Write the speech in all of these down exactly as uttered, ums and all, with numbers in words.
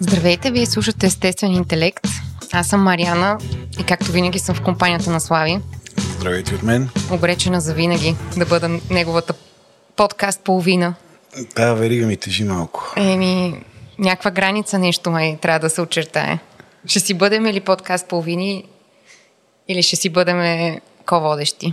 Здравейте, вие слушате Естествен интелект. Аз съм Марияна и както винаги съм в компанията на Слави. Здравейте от мен. Обречена за винаги да бъда неговата подкаст половина. Да, верига ми тежи малко. Еми, някаква граница нещо май трябва да се очертае. Ще си бъдем ли подкаст половини или ще си бъдем ко-водещи?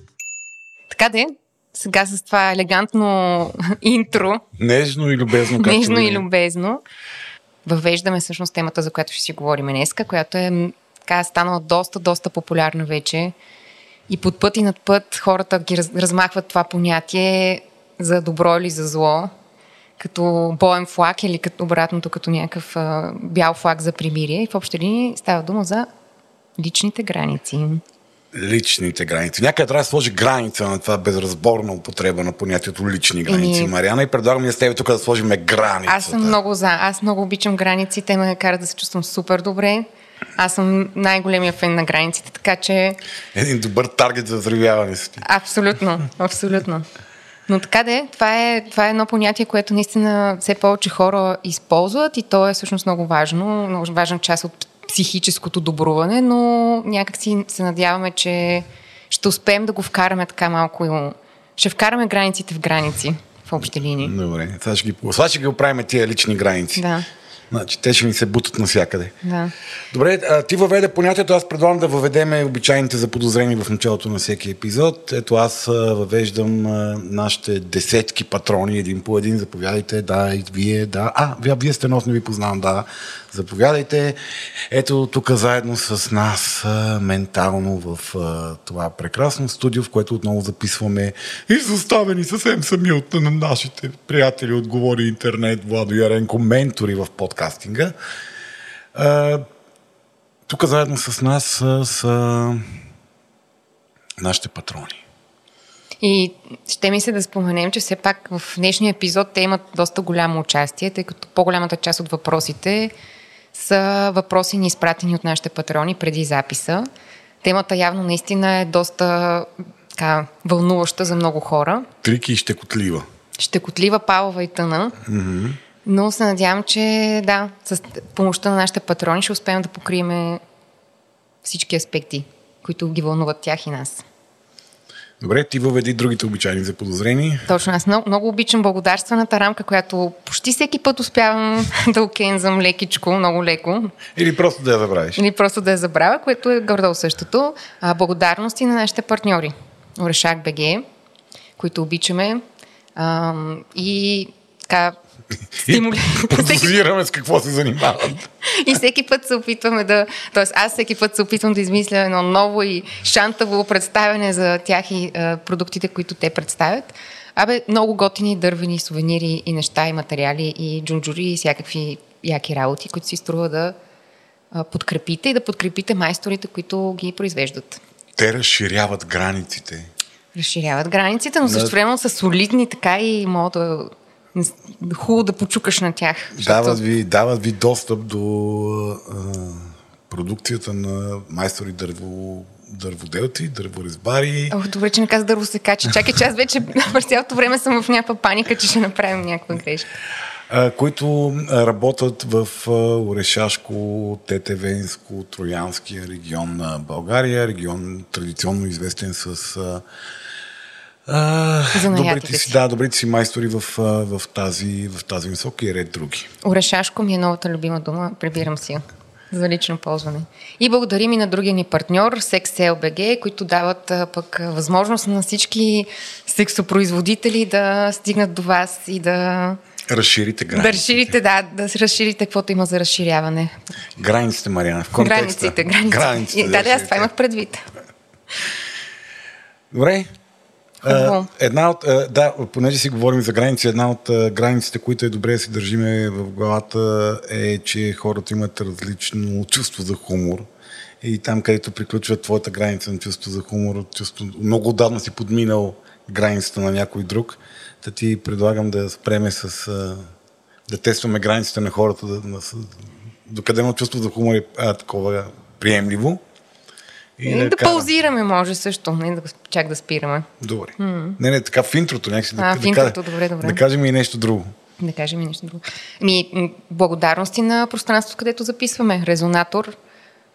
Така де, сега с това елегантно интро. Нежно и любезно. Нежно и любезно. Въвеждаме всъщност темата, за която ще си говорим днеска, която е така станала доста, доста популярна вече. И под път и над път хората ги размахват това понятие за добро или за зло, като боен флаг или като обратното, като някакъв бял флаг за примирие. И в общи линии става дума за личните граници. Личните граници. Някъде трябва да сложи граница на това безразборна употреба на понятието лични граници, и... Марияна, и предлагам ние с тебе тук да сложиме границата. Аз съм много за. Аз много обичам граници. Те ме карат да се чувствам супер добре. Аз съм най-големия фен на границите, така че... Един добър таргет за взривяване си. Абсолютно. Абсолютно. Но така де, това е, това е едно понятие, което наистина все повече хора използват и то е всъщност много важно. Много важна част от психическото добруване, но някакси се надяваме, че ще успеем да го вкараме така малко. Ще вкараме границите в граници, в общи линии. Добре, това ще ги, това ще ги оправим тия лични граници. Да. Значи, те ще ни се бутат навсякъде. Да. Добре, а, ти въведе понятието, аз предлагам да въведеме обичайните заподозрени в началото на всеки епизод. Ето аз а, въвеждам а, нашите десетки патрони, един по един, заповядайте, да, и вие, да, а, вие, вие сте нов, не ви познавам, да, заповядайте. Ето тук заедно с нас а, ментално в а, това прекрасно студио, в което отново записваме изоставени съвсем сами от на нашите приятели от Говори Интернет, Владо Яренко, ментори в подкаст. Кастинга. А, тук заедно с нас са, са нашите патрони. И ще ми се да споменем, че все пак в днешния епизод те имат доста голямо участие, тъй като по-голямата част от въпросите са въпроси ни изпратени от нашите патрони преди записа. Темата явно наистина е доста така, вълнуваща за много хора. Трики и щекотлива. Щекотлива, палова и тъна. Mm-hmm. Но се надявам, че да, с помощта на нашите патрони ще успеем да покрием всички аспекти, които ги вълнуват тях и нас. Добре, ти въведи другите обичайни заподозрени. Точно, аз много, много обичам благодарствената рамка, която почти всеки път успявам да окензам лекичко, много леко. Или просто да я забравиш. Или просто да я забравя, което е гордо същото. А, благодарности на нашите партньори. Орешак БГ, които обичаме. А, и така... Стимули... Подозираме с какво се занимават. И всеки път се опитваме да... Тоест аз всеки път се опитвам да измисля едно ново и шантаво представяне за тях и а, продуктите, които те представят. Абе, много готини дървени сувенири и неща и материали и джунджури и всякакви яки работи, които си струва да а, подкрепите и да подкрепите майсторите, които ги произвеждат. Те разширяват границите. Разширяват границите, но също време са солидни така и могат да... Хубаво да почукаш на тях. Защото... Дават ви, дават ви достъп до а, продукцията на майстори дърво, дърводелци, дърворезбари. Ох, добре, че не каза дървосекачи. Чакай, че аз вече през цялото време съм в някаква паника, че ще направим някаква грешка. А, които работят в Орешашко, Тетевенско, Троянския регион на България. Регион традиционно известен с... А, Добрите си, да, добрите си майстори в, в тази, в тази висока и ред други. Орешашко ми е новата любима дума, прибирам си за лично ползване. И благодарим и на другия ни партньор, секс сейл точка би джи, които дават пък възможност на всички сексопроизводители да стигнат до вас и да... Разширите границите. Да разширите, да, да разширите каквото има за разширяване. Границите, Марияна, в контекста. Границите, границите. границите да, да, да, аз това имах предвид. Добре. Какво? Една от, да, понеже си говорим за граници, една от границите, които е добре да си държиме в главата, е, че хората имат различно чувство за хумор. И там, където приключва твоята граница на чувство за хумор, чувство... много отдавна си подминал границата на някой друг. Та ти предлагам да спреме с... да тестваме границите на хората, да, да, докъде му чувство за хумор е а, такова приемливо. И да, да паузираме, може също, не да чак да спираме. Добре. Mm-hmm. Не, не, така в интрото някакси а, да, в интрото, да, добре, добре. Да кажем и нещо друго. Да кажем и нещо друго. Ами, благодарности на пространството, където записваме. Резонатор,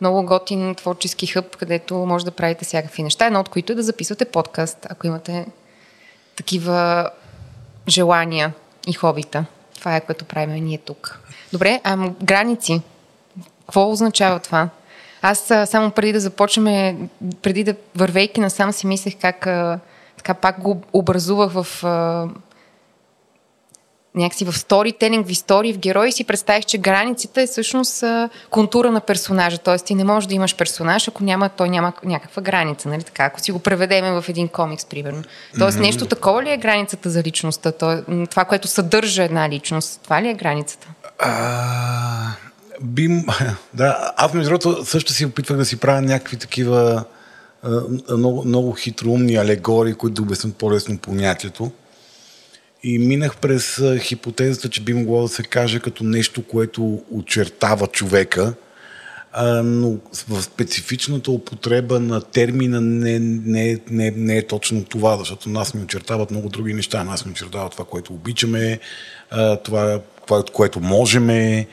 много готин творчески хъб, където може да правите всякакви неща, едно от които е да записвате подкаст, ако имате такива желания и хобита. Това е, което правим ние тук. Добре, а граници. Какво означава това? Аз само преди да започнем, преди да вървейки насам си мислех как а, така пак го образувах в а, някакси в сторителинг, в истории, в герои, си представих, че границите е всъщност а, контура на персонажа. Т.е. ти не можеш да имаш персонаж, ако няма, той няма някаква граница. Нали? Така, ако си го преведем в един комикс, примерно. Тоест, mm-hmm. нещо такова ли е границата за личността? Това, което съдържа една личност, това ли е границата? А... Бим, да, аз между другото също си опитвах да си правя някакви такива много, много хитроумни алегории, които да обяснят по-лесно понятието. И минах през хипотезата, че би могло да се каже като нещо, което очертава човека, но в специфичната употреба на термина не, не, не, не е точно това, защото нас ми очертават много други неща. Нас ми очертават това, което обичаме, това, което можеме,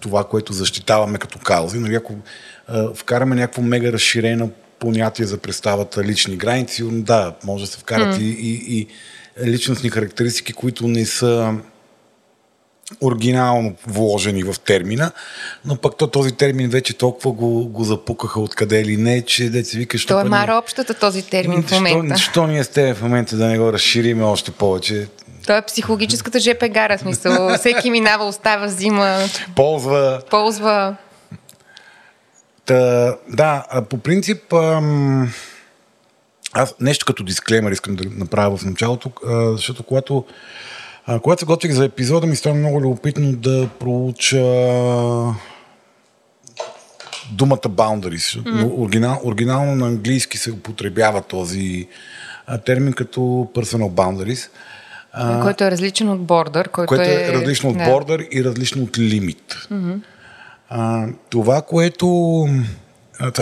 това, което защитаваме като каузи. Нали, ако вкараме някакво мега разширено понятие за представата лични граници, да, може да се вкарат mm. и, и, и личностни характеристики, които не са оригинално вложени в термина, но пък то, този термин вече толкова го, го запукаха откъде ли не, че деца вика... То е мара общата този термин в момента. Що ние с тебе в момента да не го разшириме още повече? Той е психологическата жепе гара, смисъл. Всеки минава, остава, взима... Ползва. Ползва. Та, да, по принцип... Ам... Аз нещо като дисклеймер искам да направя в началото, защото когато, когато се готвих за епизода, ми стана много любопитно да проуча думата boundaries. Mm. Оригинал, оригинално на английски се употребява този термин като personal boundaries. А, който е различен от бордър. Който е различно от да. бордър и различно от лимит. Mm-hmm. А, това, което...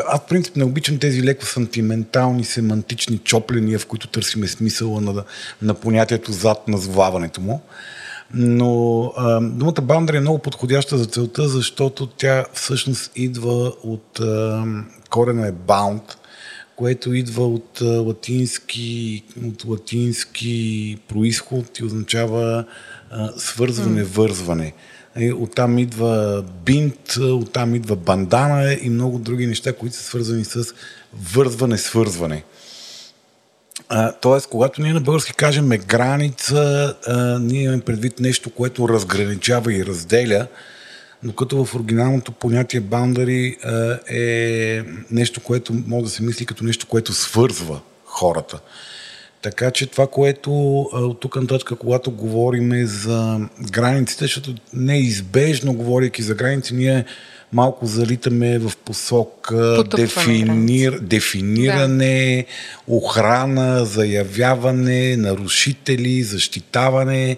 Аз, в принцип, не обичам тези леко сантиментални, семантични чопления, в които търсиме смисъла на, на понятието зад назваването му. Но а, думата boundary е много подходяща за целта, защото тя всъщност идва от... А, корена е bound, което идва от латински, от латински произход и означава а, свързване, mm. вързване. И оттам идва бинт, оттам идва бандана и много други неща, които са свързани с вързване, свързване. А, тоест, когато ние на български кажем граница, а, ние имаме предвид нещо, което разграничава и разделя, докато в оригиналното понятие boundary е нещо, което може да се мисли като нещо, което свързва хората. Така че това, което от тук нататък, когато говорим за границите, защото неизбежно, говорейки за граници, ние малко залитаме в посок дефинир, дефиниране, да. охрана, заявяване, нарушители, защитаване.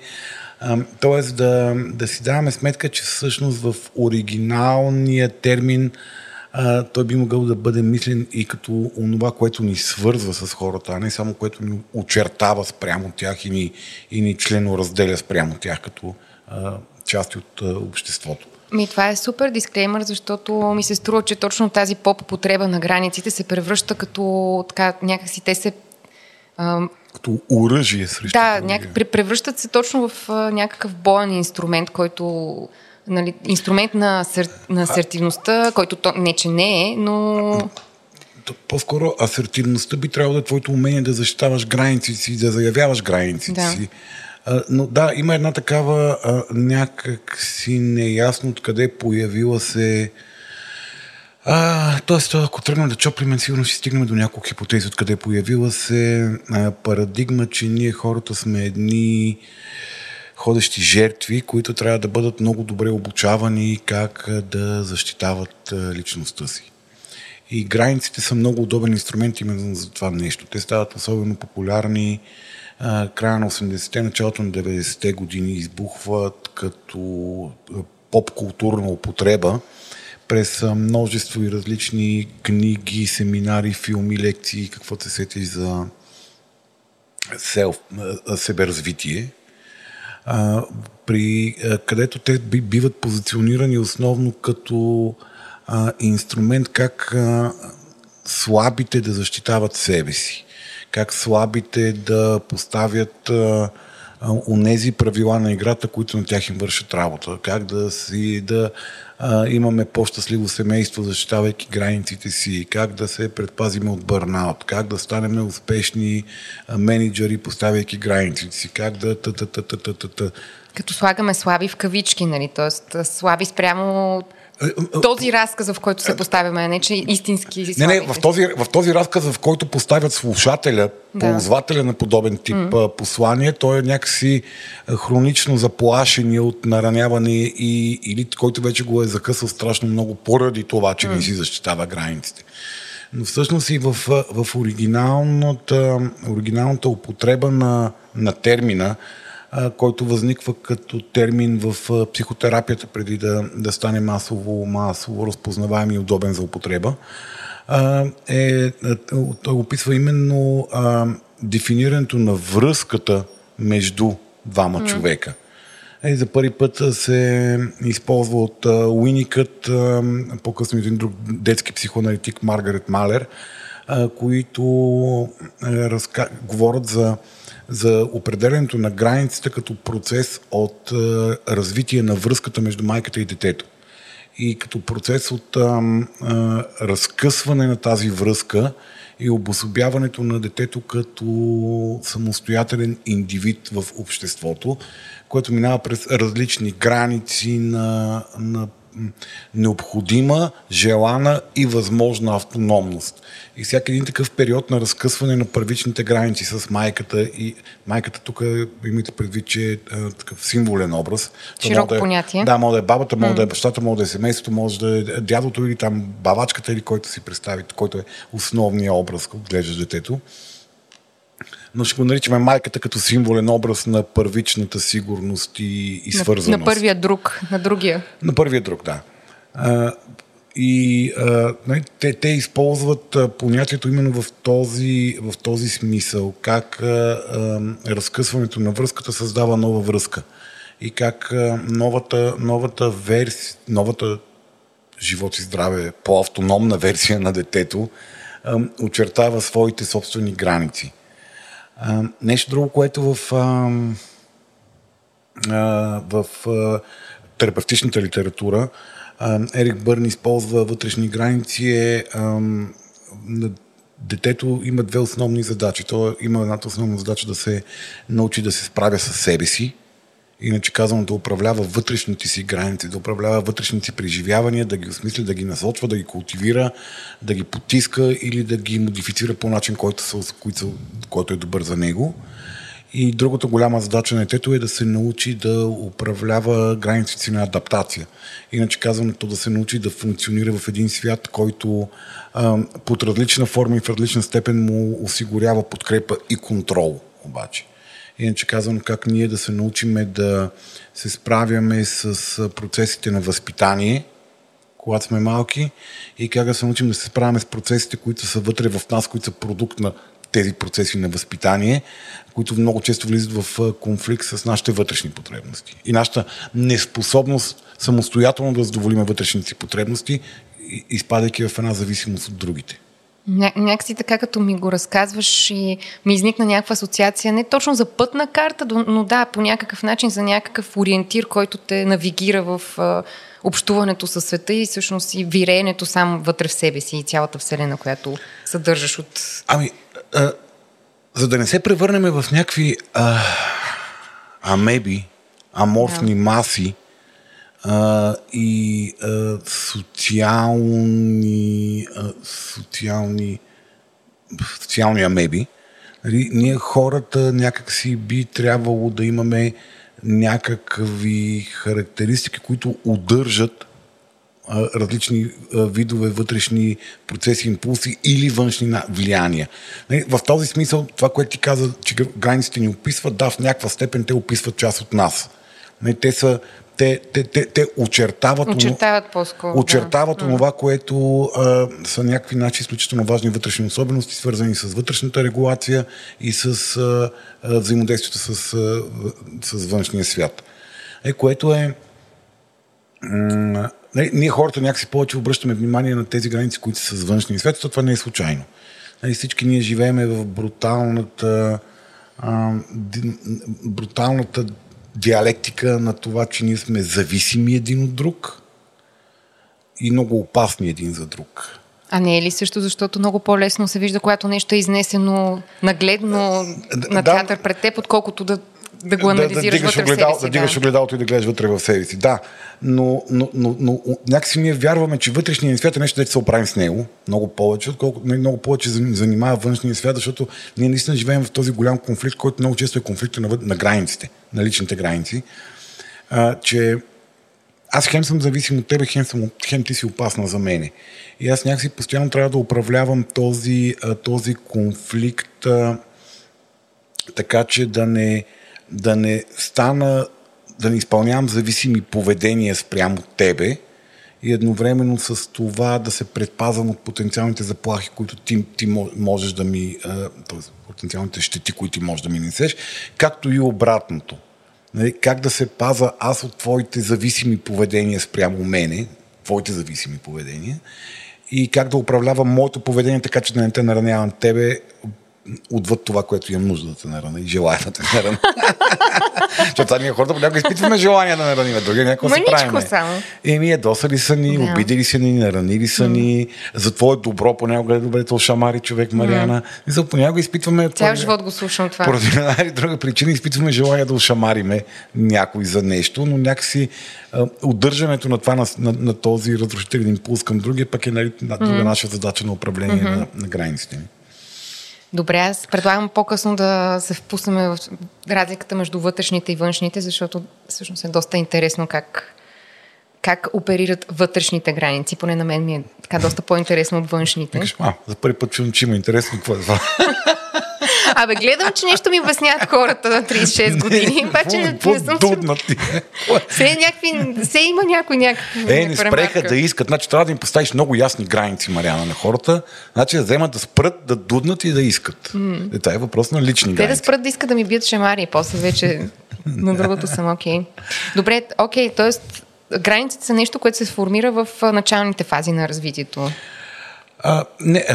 Тоест да, да си даваме сметка, че всъщност в оригиналния термин а, той би могъл да бъде мислен и като онова, което ни свързва с хората, а не само което ни очертава спрямо тях и ни, и ни члено разделя спрямо тях като а, части от а, обществото. Ми, това е супер дисклеймър, защото ми се струва, че точно тази поп-употреба на границите се превръща като така, някакси те се... А, като оръжие срещу. Да, някак, превръщат се точно в а, някакъв боен инструмент, който нали, инструмент на, асер, на асертивността, а, който то, не, че не е, но... По-скоро асертивността би трябвало да е твоето умение да защитаваш границите си, да заявяваш границите да. си. А, но да, има една такава а, някак си неясно откъде появила се А, тоест, ако тръгнем да чоплим, сигурно ще стигнем до няколко хипотези, откъде появила се а, парадигма, че ние хората сме едни ходещи жертви, които трябва да бъдат много добре обучавани как да защитават личността си. И границите са много удобен инструмент именно за това нещо. Те стават особено популярни а, края на осемдесетте, началото на деветдесетте години, избухват като поп-културна употреба през множество и различни книги, семинари, филми, лекции, каквото се сетиш за селф, себеразвитие, при, където те биват позиционирани основно като инструмент как слабите да защитават себе си, как слабите да поставят онези правила на играта, които на тях им вършат работа, как да си да имаме по-щастливо семейство, защитавайки границите си, как да се предпазим от бърнаут, как да станем успешни менеджери, поставяйки границите си, как да та-та-та-та-та-та. Като слагаме слаби в кавички, нали? Тоест слаби спрямо този разказ, в който се поставяме, не че истински слаби. Не, не, в този, в този разказ, в който поставят слушателя, да, ползвателя на подобен тип mm. послание, той е някакси хронично заплашен от нараняване и, или който вече го е закъсал страшно много поради това, че mm. не си защитава границите. Но всъщност и в, в оригиналната, оригиналната употреба на, на термина, който възниква като термин в психотерапията преди да, да стане масово, масово разпознаваем и удобен за употреба, е, той описва именно а, дефинирането на връзката между двама mm. човека. Е, за първи път се използва от Уинникът, по-късно един друг детски психоаналитик Маргарет Малер, а, които е, разка... говорят за за определенето на границите като процес от а, развитие на връзката между майката и детето. И като процес от а, а, разкъсване на тази връзка и обособяването на детето като самостоятелен индивид в обществото, което минава през различни граници на, на необходима, желана и възможна автономност. И всяка един такъв период на разкъсване на първичните граници с майката и майката тук имайте предвид, че е такъв символен образ. Широко да е, понятие. Да, може да е бабата, може mm. да е бащата, може да е семейството, може да е дядото или там бавачката или който си представи, който е основният образ, когато гледаш детето. Но ще го наричаме майката като символен образ на първичната сигурност и, и свързаност. На първия друг, на другия. На първия друг, да. А, и а, те, те използват понятието именно в този, в този смисъл, как а, а, разкъсването на връзката създава нова връзка и как а, новата, новата версия, новата живот и здраве, по-автономна версия на детето а, очертава своите собствени граници. Uh, нещо друго, което в, uh, uh, в uh, терапевтичната литература uh, Ерик Бърн използва вътрешни граници е uh, на детето има две основни задачи. То има едната основна задача да се научи да се справя със себе си, иначе казвам да управлява вътрешните си граници, да управлява вътрешните си преживявания, да ги осмисли, да ги насочва, да ги култивира, да ги потиска или да ги модифицира по начин, който, са, който е добър за него. И другата голяма задача на детето е да се научи да управлява границите си на адаптация. Иначе казвам то да се научи да функционира в един свят, който а, под различна форма и в различна степен му осигурява подкрепа и контрол обаче. Иначе казвам как ние да се научиме да се справяме с процесите на възпитание, когато сме малки, и как да се научим да се справяме с процесите, които са вътре в нас, които са продукт на тези процеси на възпитание, които много често влизат в конфликт с нашите вътрешни потребности и нашата неспособност самостоятелно да задоволиме вътрешните си потребности, изпадайки в една зависимост от другите. Ня- някакси така, като ми го разказваш и ми изникна някаква асоциация, не точно за пътна карта, но да, по някакъв начин за някакъв ориентир, който те навигира в а, общуването със света и всъщност и виреенето само вътре в себе си и цялата вселена, която съдържаш от... Ами, а, за да не се превърнем в някакви а, амеби, аморфни да. маси, а, и а, социални, а, социални, социални амеби, нали, ние хората някакси би трябвало да имаме някакви характеристики, които удържат а, различни а, видове вътрешни процеси, импулси или външни влияния. Нали, в този смисъл, това, което ти каза, че границите ни описват, да, в някаква степен те описват част от нас. Нали, те са Те, те, те, те очертават, очертават, по-скоро, очертават да. това, което а, са някакви начи изключително важни вътрешни особености, свързани с вътрешната регулация и с а, а, взаимодействието с, а, с външния свят. Е, което е... М- ние хората някакси повече обръщаме внимание на тези граници, които са с външния свят, защото това не е случайно. Нали, всички ние живееме в бруталната... А, ди, бруталната диалектика на това, че ние сме зависими един от друг и много опасни един за друг. А не е ли също, защото много по-лесно се вижда, когато нещо е изнесено нагледно да, на театър пред теб, отколкото да, да го анализираш да, да вътре огледал, в себе си. Да, да дигаш огледалото и да гледаш вътре в себе си. Да, но, но, но, но някакси ние вярваме, че вътрешния свят е нещо, да се оправим с него. Много повече, отколкото много повече занимава външния свят, защото ние наистина живеем в този голям конфликт, който много често е конфликт на, на границите, на личните граници. А, че аз хем съм зависим от тебе, хем, съм, хем ти си опасна за мене. И аз някакси постоянно трябва да управлявам този, този конфликт а, така, че да не, да не стана, да не изпълнявам зависими поведения спрямо тебе и едновременно с това да се предпазвам от потенциалните заплахи, които ти, ти можеш да ми... т.е. потенциалните щети, които ти можеш да ми несеш, както и обратното. Как да се паза аз от твоите зависими поведения спрямо мене, твоите зависими поведения, и как да управлявам моето поведение, така че да не те наранявам тебе отвъд това, което имам нужда да те нарана и желая да те нарана. Защото ние хората понякога изпитваме желание да нараниме другия, някакво се правиме. Еми, досали са ни, yeah. обидели са ни, наранили са ни, за твое добро понякога е добре, то шамари човек, Марияна. Mm. За понякога изпитваме... Цял поради... живот го слушам това. Поради една или друга причина изпитваме желание да ушамариме някой за нещо, но някакси а, удържането на това, на, на, на този разрушителен импулс към другия, пък е нали, на, друга mm. наша задача на управление mm-hmm. на, на границите ни. Добре, аз предлагам по-късно да се впуснем в разликата между вътрешните и външните, защото всъщност е доста интересно как, как оперират вътрешните граници. Поне на мен ми е така доста по-интересно от външните. Викаш, а, за първи път чувам, че има интересно. Какво е това? Абе, гледам, че нещо ми обясняват хората на трийсет и шест години. Обаче не съм... Дуднати. Все, някакви, все има някой някакви... Е, не спреха да искат. Значи трябва да им поставиш много ясни граници, Марияна, на хората. Значи да вземат да спрат, да дуднат и да искат. Mm. Е, това е въпрос на лични Те граници. Те да спрат да искат да ми бият шемари и после вече на другото съм окей. Okay. Добре, окей, okay, т.е. границите са нещо, което се сформира в началните фази на развитието. А, не,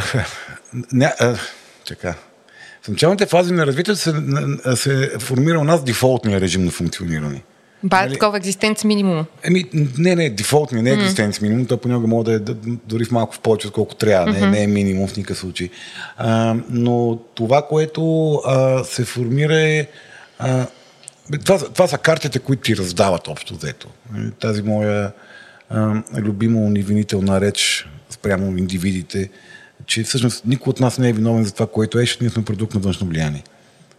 не, а, чака... В началните фази на развитието се, се формира у нас дефолтния режим на функциониране. Ба, такова екзистенц минимум. Еми, не, не, дефолтния, не е mm. екзистенц минимум, той понякога може да е дори в малко в повече, отколко трябва. Mm-hmm. Не, не е минимум в никакъв случай. А, но това, което а, се формира е... А, това, това са картите, които ти раздават общо взето. Тази моя а, любима унивинителна реч спрямо индивидите, че всъщност никой от нас не е виновен за това, което е, защото ние сме продукт на външно влияние.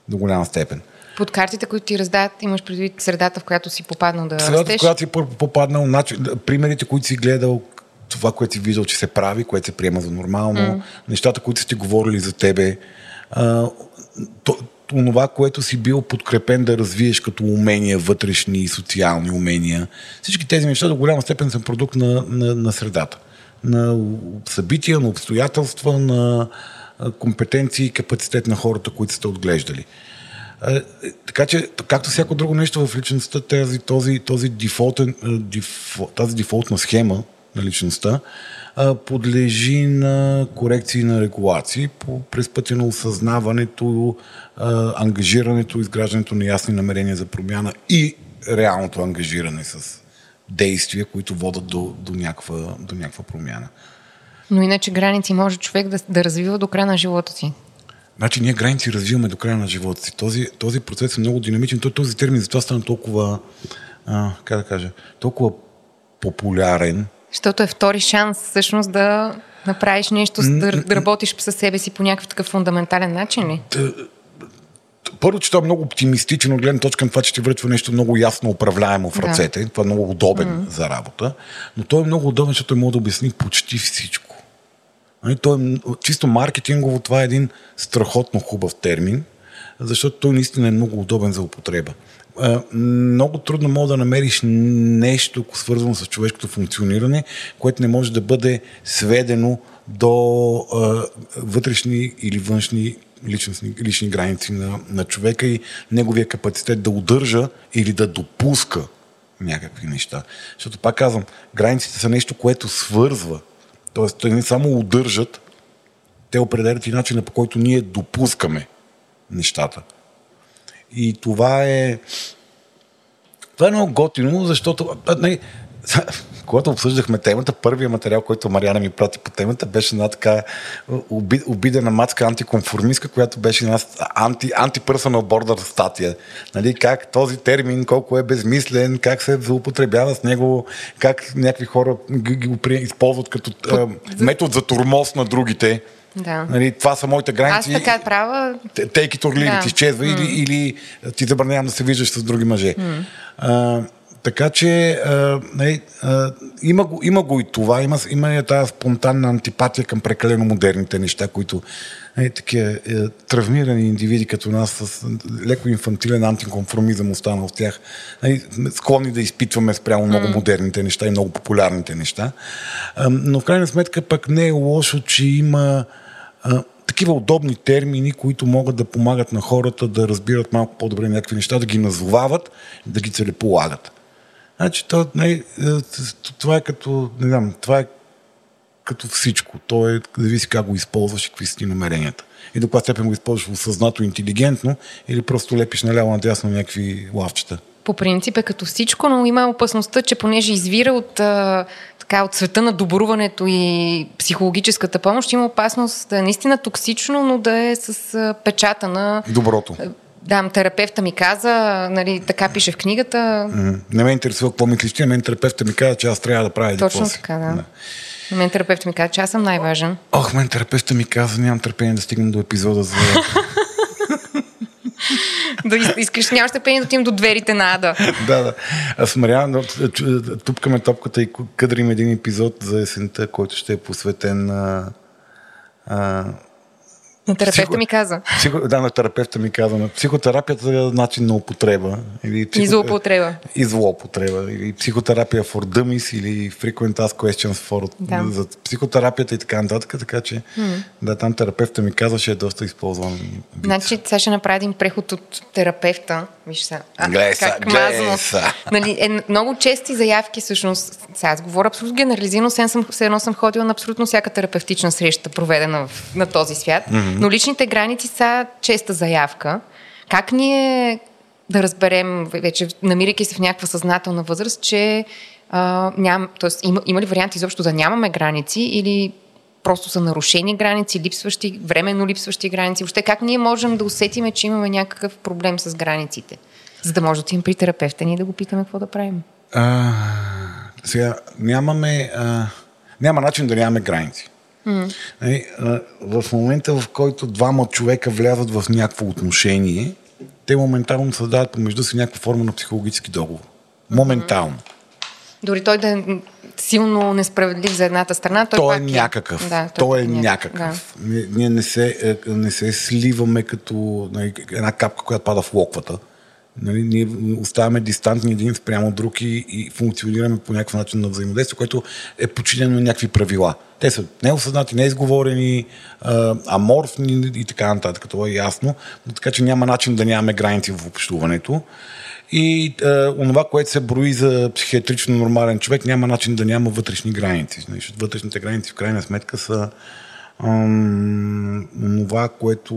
До голяма степен. Под картите, които ти раздават, имаш предвид средата, в която си попаднал да растеш? Средата, в която си попаднал, начин, примерите, които си гледал, това, което си виждал, че се прави, което се приема за нормално, mm. нещата, които са ти говорили за тебе, а, то, това, което си бил подкрепен да развиеш като умения, вътрешни и социални умения. Всички тези неща до голяма степен са продукт на, на, на средата. На събития, на обстоятелства, на компетенции и капацитет на хората, които сте отглеждали. Така че, както всяко друго нещо в личността, тази, този, този дефолтен, дефол, тази дефолтна схема на личността подлежи на корекции на регулации по през пътя на осъзнаването, ангажирането, изграждането на ясни намерения за промяна и реалното ангажиране с действия, които водат до, до, някаква, до някаква промяна. Но иначе граници може човек да, да развива до края на живота си. Значи ние граници развиваме до края на живота си. Този, този процес е много динамичен. Този термин затова стана толкова, а, как да кажа, толкова популярен. Защото е втори шанс всъщност да направиш нещо, да, да работиш със себе си по някакъв такъв фундаментален начин ли? Първо, че това е много оптимистичен от гледна точка на това, че ти връчва нещо много ясно управляемо в ръцете. Да. Това е много удобен mm-hmm. за работа. Но той е много удобен, защото той може да обясни почти всичко. Той е, чисто маркетингово това е един страхотно хубав термин, защото той наистина е много удобен за употреба. Много трудно може да намериш нещо, свързано с човешкото функциониране, което не може да бъде сведено до вътрешни или външни лични, лични граници на, на човека и неговия капацитет да удържа или да допуска някакви неща. Защото пак казвам, границите са нещо, което свързва. Тоест, те не само удържат, те определят и начина, по който ние допускаме нещата. И това е това е много готино, защото не, когато обсъждахме темата, първият материал, който Марияна ми прати по темата, беше една така обидена мацка антиконформистка, която беше една анти, anti-personal border статия. Нали, как този термин, колко е безмислен, как се злоупотребява с него, как някакви хора ги го използват като а, метод за тормоз на другите. Да. Нали, това са моите граници. Аз така правя. Take it or leave it, да. Изчезва mm. или, или ти забранявам да се виждаш с други мъже. Mm. А, така че а, нали, а, има, го, има го и това. Има, има и тази спонтанна антипатия към прекалено модерните неща, които нали, такива е, травмирани индивиди като нас с леко инфантилен антиконформизъм останал в тях. Нали, склонни да изпитваме спрямо mm. много модерните неща и много популярните неща. А, но в крайна сметка пък не е лошо, че има Uh, такива удобни термини, които могат да помагат на хората да разбират малко по-добре някакви неща, да ги назовават, да ги целеполагат. Значи, това, не, това е като, не знам, това е като всичко. То е, зависи как го използваш и какви си намеренията. И до каква степен го използваш осъзнато, интелигентно или просто лепиш наляво надясно някакви лавчета. По принцип е като всичко, но има опасността, че понеже извира от а, така, от света на добруването и психологическата помощ, има опасност да е наистина токсично, но да е с а, печата на... Доброто. Да, терапевта ми каза, нали, така пише в книгата. Mm-hmm. Не ме интересува какво мислиш ти, на мен терапевта ми каза, че аз трябва да правя дикоси. Точно така, да. да. На мен терапевта ми каза, че аз съм най-важен. Ох, мен терапевта ми каза, нямам търпение да стигнем до епизода за... Да искаш, нямаш търпение да отидем до дверите на Ада. Да, да. Аз Марияна, тупкаме топката и кадрим един епизод за есента, който ще е посветен на... А... На терапевта Психо... ми каза. Психо... Да, на терапевта ми каза. На психотерапията е начин на употреба. Или психо... И злоупотреба. И злоупотреба. Или психотерапия for dummies, или frequent ask questions for... Да. За психотерапията и така нататък. Така че, mm. да, там терапевта ми каза, ще е доста използван. Бит. Значи, сега ще направя един преход от терапевта. Виж са. А, глеса, как мазно. Нали, е, много чести заявки, всъщност. Сега аз говоря абсолютно генерализирано. Сега съм, едно съм ходила на абсолютно всяка терапевтична среща, проведена в, на този свят. Mm-hmm. Но личните граници са честа заявка. Как ние да разберем, вече намирайки се в някаква съзнателна възраст, че а, ням, тоест, има, има ли вариант изобщо да нямаме граници или просто са нарушени граници, липсващи, временно липсващи граници? Въобще как ние можем да усетиме, че имаме някакъв проблем с границите? За да може да отидем при терапевта и да го питаме какво да правим. А, сега, нямаме... А, няма начин да нямаме граници. Mm. В момента, в който двама човека влязат в някакво отношение, те моментално създават помежду си някаква форма на психологически договор. Моментално. Mm-hmm. Дори той да е силно несправедлив за едната страна, той, той е някакъв. Да, той, той е някакъв. Да. Ние не се, не се сливаме като една капка, която пада в локвата. Нали, ние оставаме дистантни един спрямо друг и, и функционираме по някакъв начин на взаимодействие, което е подчинено на някакви правила. Те са неосъзнати, неизговорени, а, аморфни и така нататък. Това е ясно. Но така че няма начин да нямаме граници в общуването. И а, онова, което се брои за психиатрично нормален човек, няма начин да няма вътрешни граници. Защото вътрешните граници в крайна сметка са ам, онова, което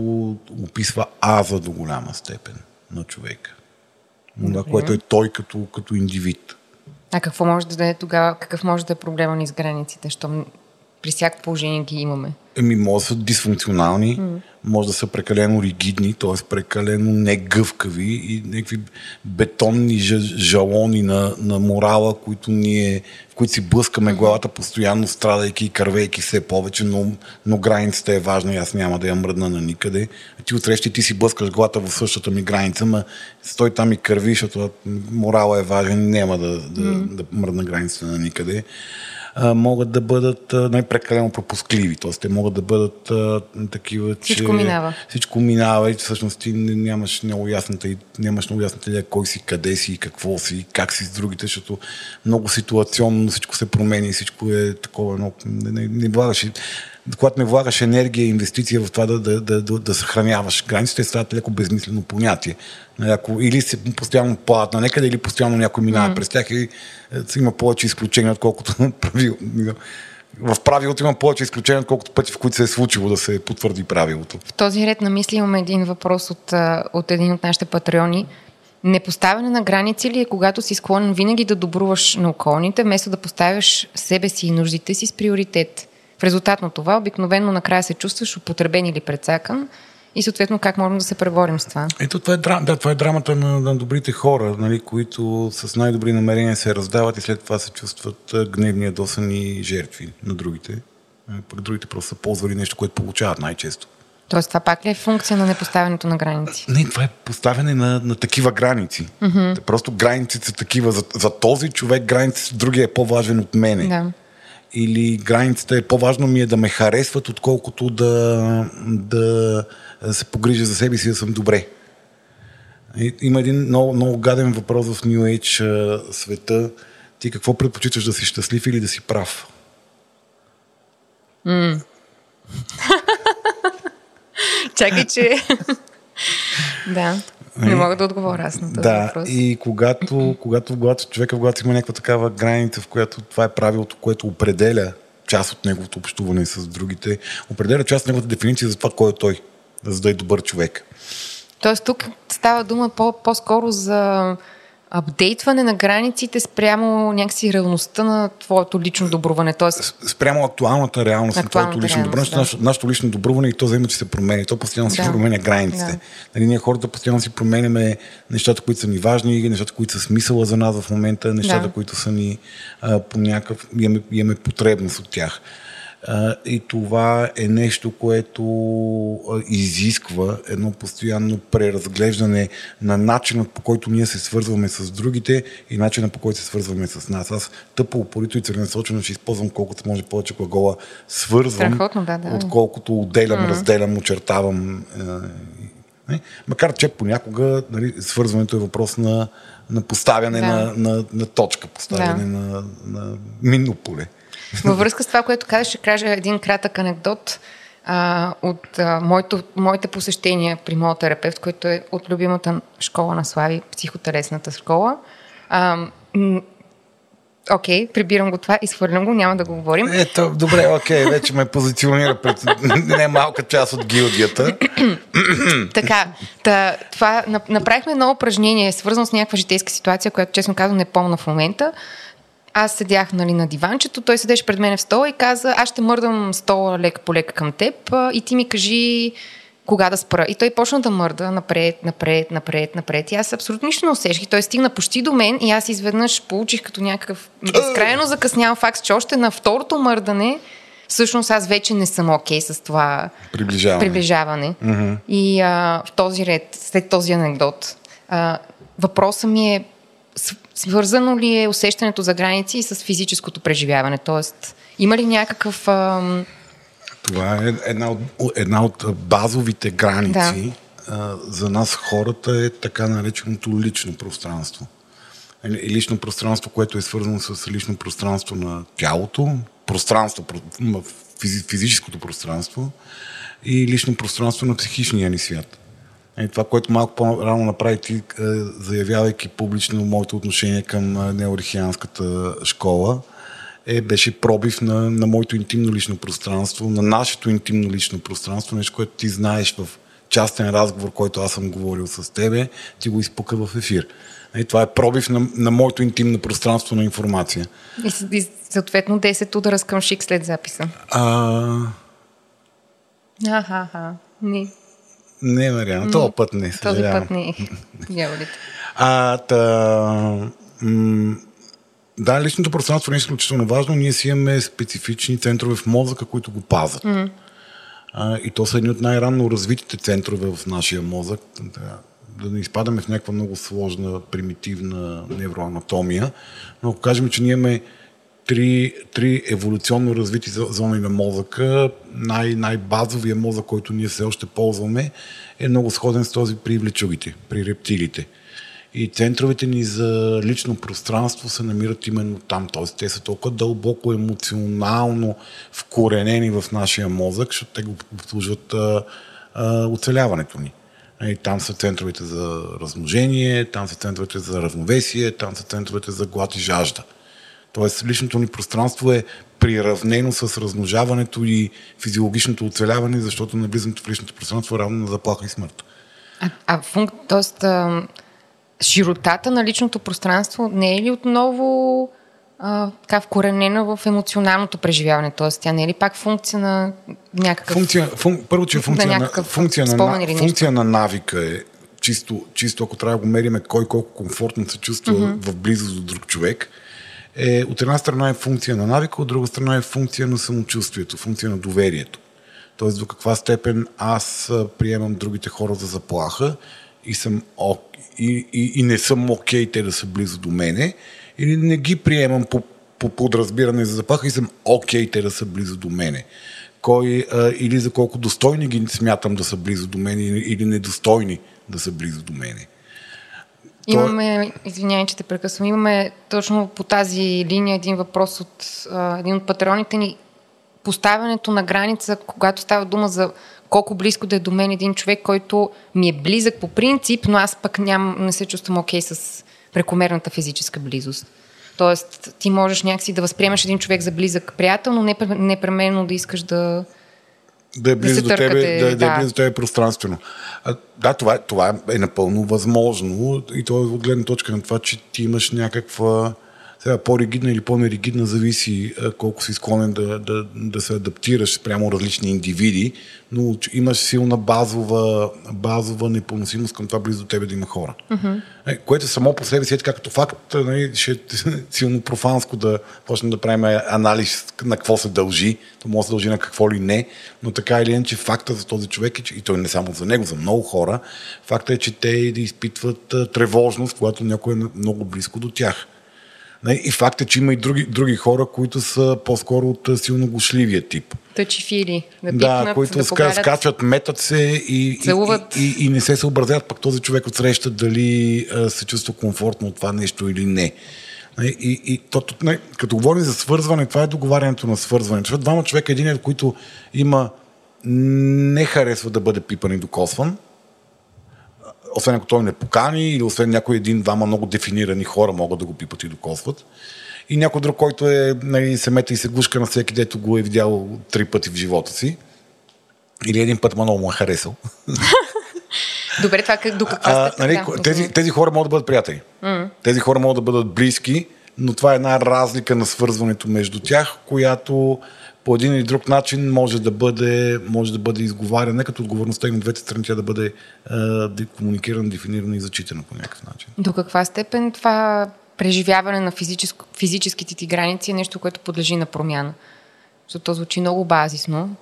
описва аза до голяма степен на човека. Това, което е той като, като индивид. А какво може да е тогава, какъв може да е проблема ни с границите, щом при всяко положение ги имаме? Еми, може да са дисфункционални, mm. може да са прекалено ригидни, т.е. прекалено негъвкави и някакви бетонни жалони на, на морала, които ние, в които си блъскаме главата, постоянно страдайки и кървейки все повече, но, но границата е важна и аз няма да я мръдна на никъде. А ти отрещи, ти си блъскаш главата в същата ми граница, ма стой там и кърви, защото морала е важен, няма да, да, mm. да мръдна границата на никъде. Могат да бъдат най-прекалено пропускливи. Т.е. те могат да бъдат а, такива, че... Всичко минава. Всичко минава и всъщност ти нямаш много ясната и нямаш много ясната идея кой си, къде си, какво си, как си с другите, защото много ситуационно всичко се промени и всичко е такова. Но не, не, не влагаш, когато не влагаш енергия и инвестиция в това да, да, да, да, да съхраняваш границите, стават леко безмислено понятие. Или се постоянно падат на некъде, или постоянно някой минава mm. през тях и има повече изключения, отколкото правило. В правилото има повече изключения, отколкото пъти, в които се е случило да се потвърди правилото. В този ред на мисли имаме един въпрос от, от един от нашите патреони. Непоставяне на граници ли е, когато си склонен винаги да добруваш на околните, вместо да поставяш себе си и нуждите си с приоритет? В резултат на това обикновено накрая се чувстваш употребен или прецакан. И съответно как можем да се преборим с това? Ето това е, да, това е драмата на, на добрите хора, нали, които с най-добри намерения се раздават и след това се чувстват гневни, ядосани жертви на другите. Пък другите просто са ползвали нещо, което получават най-често. Тоест това пак ли е функция на непоставянето на граници? Не, това е поставяне на, на такива граници. Mm-hmm. Просто границите са такива. За, за този човек границите, другия е по-важен от мене. Да. Или границата е по-важно ми е да ме харесват, отколкото да, да се погрижа за себе си да съм добре. Има един много, много гаден въпрос в New Age света. Ти какво предпочиташ, да си щастлив или да си прав? Mm. Чакай, че... да... Не мога да отговоря аз на този да, въпрос. И когато, когато в главата човека в главата има някаква такава граница, в която това е правилото, което определя част от неговото общуване с другите, определя част от неговата дефиниция за това кой е той, за да е добър човек. Тоест тук става дума по- по-скоро за апдейтване на границите спрямо някакси реалността на твоето лично добруване. Тоест... Спрямо актуалната реалност актуалната на твоето лично добруване, да. нашето, нашето лично добруване и то заема, че се променя. То постоянно да. си променя границите. Да. Нали, ние хората постоянно си променяме нещата, които са ни важни, нещата, които са смисъла за нас в момента, нещата, да. които са ни а, по някакъв... имаме, имаме потребност от тях. А, и това е нещо, което а, изисква едно постоянно преразглеждане на начина, по който ние се свързваме с другите и начина, по който се свързваме с нас. Аз тъпо, упорито и целенасочено ще използвам колкото може повече глагола свързвам, страхотно, да, да. отколкото отделям, mm-hmm. разделям, очертавам. Е, макар че понякога, нали, свързването е въпрос на, на поставяне да. на, на, на точка, поставяне да. на, на минно поле. Във връзка с това, което казах, ще кажа един кратък анекдот а, от а, моето, моите посещения при моят терапевт, който е от любимата школа на Слави, психотелесната школа. А, м- окей, прибирам го това, изхвърлям го, няма да го говорим. Ето, добре, окей, вече ме позиционира пред не малка част от гилдията. Така, та, това, направихме едно упражнение, свързано с някаква житейска ситуация, която честно казвам не помня в момента. Аз седях, нали, на диванчето, той седеше пред мене в стола и каза: аз ще мърдам стола лека по лека към теб и ти ми кажи кога да спра. И той почна да мърда напред, напред, напред, напред. И аз абсолютно нищо не усещах. Той стигна почти до мен и аз изведнъж получих като някакъв безкрайно закъснял факт, че още на второто мърдане всъщност аз вече не съм окей okay с това приближаване. приближаване. Mm-hmm. И а, в този ред, след този анекдот, а, въпросът ми е: свързано ли е усещането за граници и с физическото преживяване? Тоест, има ли някакъв... Ам... Това е една от, една от базовите граници да. за нас хората е така нареченото лично пространство. Лично пространство, което е свързано с лично пространство на тялото, пространство, физическото пространство и лично пространство на психичния ни свят. И това, което малко по-рано направи ти, заявявайки публично моето отношение към неорихианската школа, е, беше пробив на, на моето интимно лично пространство, на нашето интимно лично пространство, нещо, което ти знаеш в частен разговор, който аз съм говорил с тебе, ти го изпука в ефир. И това е пробив на, на моето интимно пространство на информация. И съответно десет удара с камшик след записа. А... Аха-ха, не. Не, Марияна, този път не. Този път не. А, та... М- да, личното пространство е изключително важно. Ние си имаме специфични центрове в мозъка, които го пазят. Mm. А, и то са едни от най-ранно развитите центрове в нашия мозък. Да, да не изпадаме в някаква много сложна, примитивна невроанатомия. Но ако кажем, че ние имаме три, три еволюционно развити зони на мозъка, най- най-базовия мозък, който ние все още ползваме, е много сходен с този при влечугите, при рептилите. И центровете ни за лично пространство се намират именно там. Т.е. те са толкова дълбоко емоционално вкоренени в нашия мозък, защото те го послужват а, а, оцеляването ни. И там са центровете за размножение, там са центровете за равновесие, там са центровете за глад и жажда. Т.е. личното ни пространство е приравнено с размножаването и физиологичното оцеляване, защото навлизането в личното пространство е равно на заплаха и смърт. А, а функт, т.е. широтата на личното пространство не е ли отново а, така вкоренена в емоционалното преживяване? Тоест, тя не е ли пак функция на някакъв... Функция, фун... Първо, че функция на, някакъв... функция, на... функция на навика е чисто, чисто, ако трябва да го мериме кой колко комфортно се чувства mm-hmm. в близост до друг човек, е, от една страна е функция на навика, от друга страна е функция на самочувствието, функция на доверието. Тоест, до каква степен аз приемам другите хора за заплаха и съм ок, И, и, и не съм окей те да са близо до мене, или не ги приемам по, по подразбиране за заплаха и съм окей те да са близо до мене. Кой, а, или за колко достойни ги смятам да са близо до мене, или недостойни да са близо до мене. Имаме, извинявай, че те прекъсвам, имаме точно по тази линия един въпрос от а, един от патреоните ни. Поставянето на граница, когато става дума за колко близко да е до мен един човек, който ми е близък по принцип, но аз пък ням, не се чувствам окей с прекомерната физическа близост. Тоест, ти можеш някакси да възприемаш един човек за близък приятел, но непременно да искаш да... Да е близо, да до, тебе, да, да. Да е близо до тебе пространствено. А, да, това, това е напълно възможно и то е от гледна точка на това, че ти имаш някаква... Сега по-ригидна или по-неригидна зависи колко си склонен да, да, да се адаптираш спрямо различни индивиди, но имаш силна базова, базова непоносимост към това близо до тебе да има хора. Mm-hmm. Което само по себе си е така като факт, нали, ще е силно профанско да почнем да правим анализ на какво се дължи, то може да се дължи на какво ли не, но така или иначе факта за този човек е, и той не само за него, за много хора, факта е, че те да изпитват тревожност, когато някой е много близко до тях. И факт е, че има и други, други хора, които са по-скоро от силно гушливия тип. Тъчифили. Да, пипнат, да, които да погарят, скачват, метат се и, целуват. И, и, и не се съобразяват пък този човек отсреща дали се чувства комфортно от това нещо или не. И, и то, не, като говорим за свързване, това е договарянето на свързване. Защото двама човека, един е, който има не харесва да бъде пипан и докосван, освен ако той не покани или освен някой един-двама много дефинирани хора могат да го пипат и докосват. И някой друг, който е, нали, се мета и се глушка на всеки, дето го е видял три пъти в живота си. Или един път много му е харесал. Добре, това до каква степен? Нали, тези, тези хора могат да бъдат приятели. Mm. Тези хора могат да бъдат близки, но това е една разлика на свързването между тях, която по един или друг начин може да бъде, може да бъде изговаряна, не като отговорността и на двете страни, тя да бъде е, комуникирана, дефинирана и зачитана по някакъв начин. До каква степен това преживяване на физическо, физическите ти граници е нещо, което подлежи на промяна? Защото то звучи много базисно.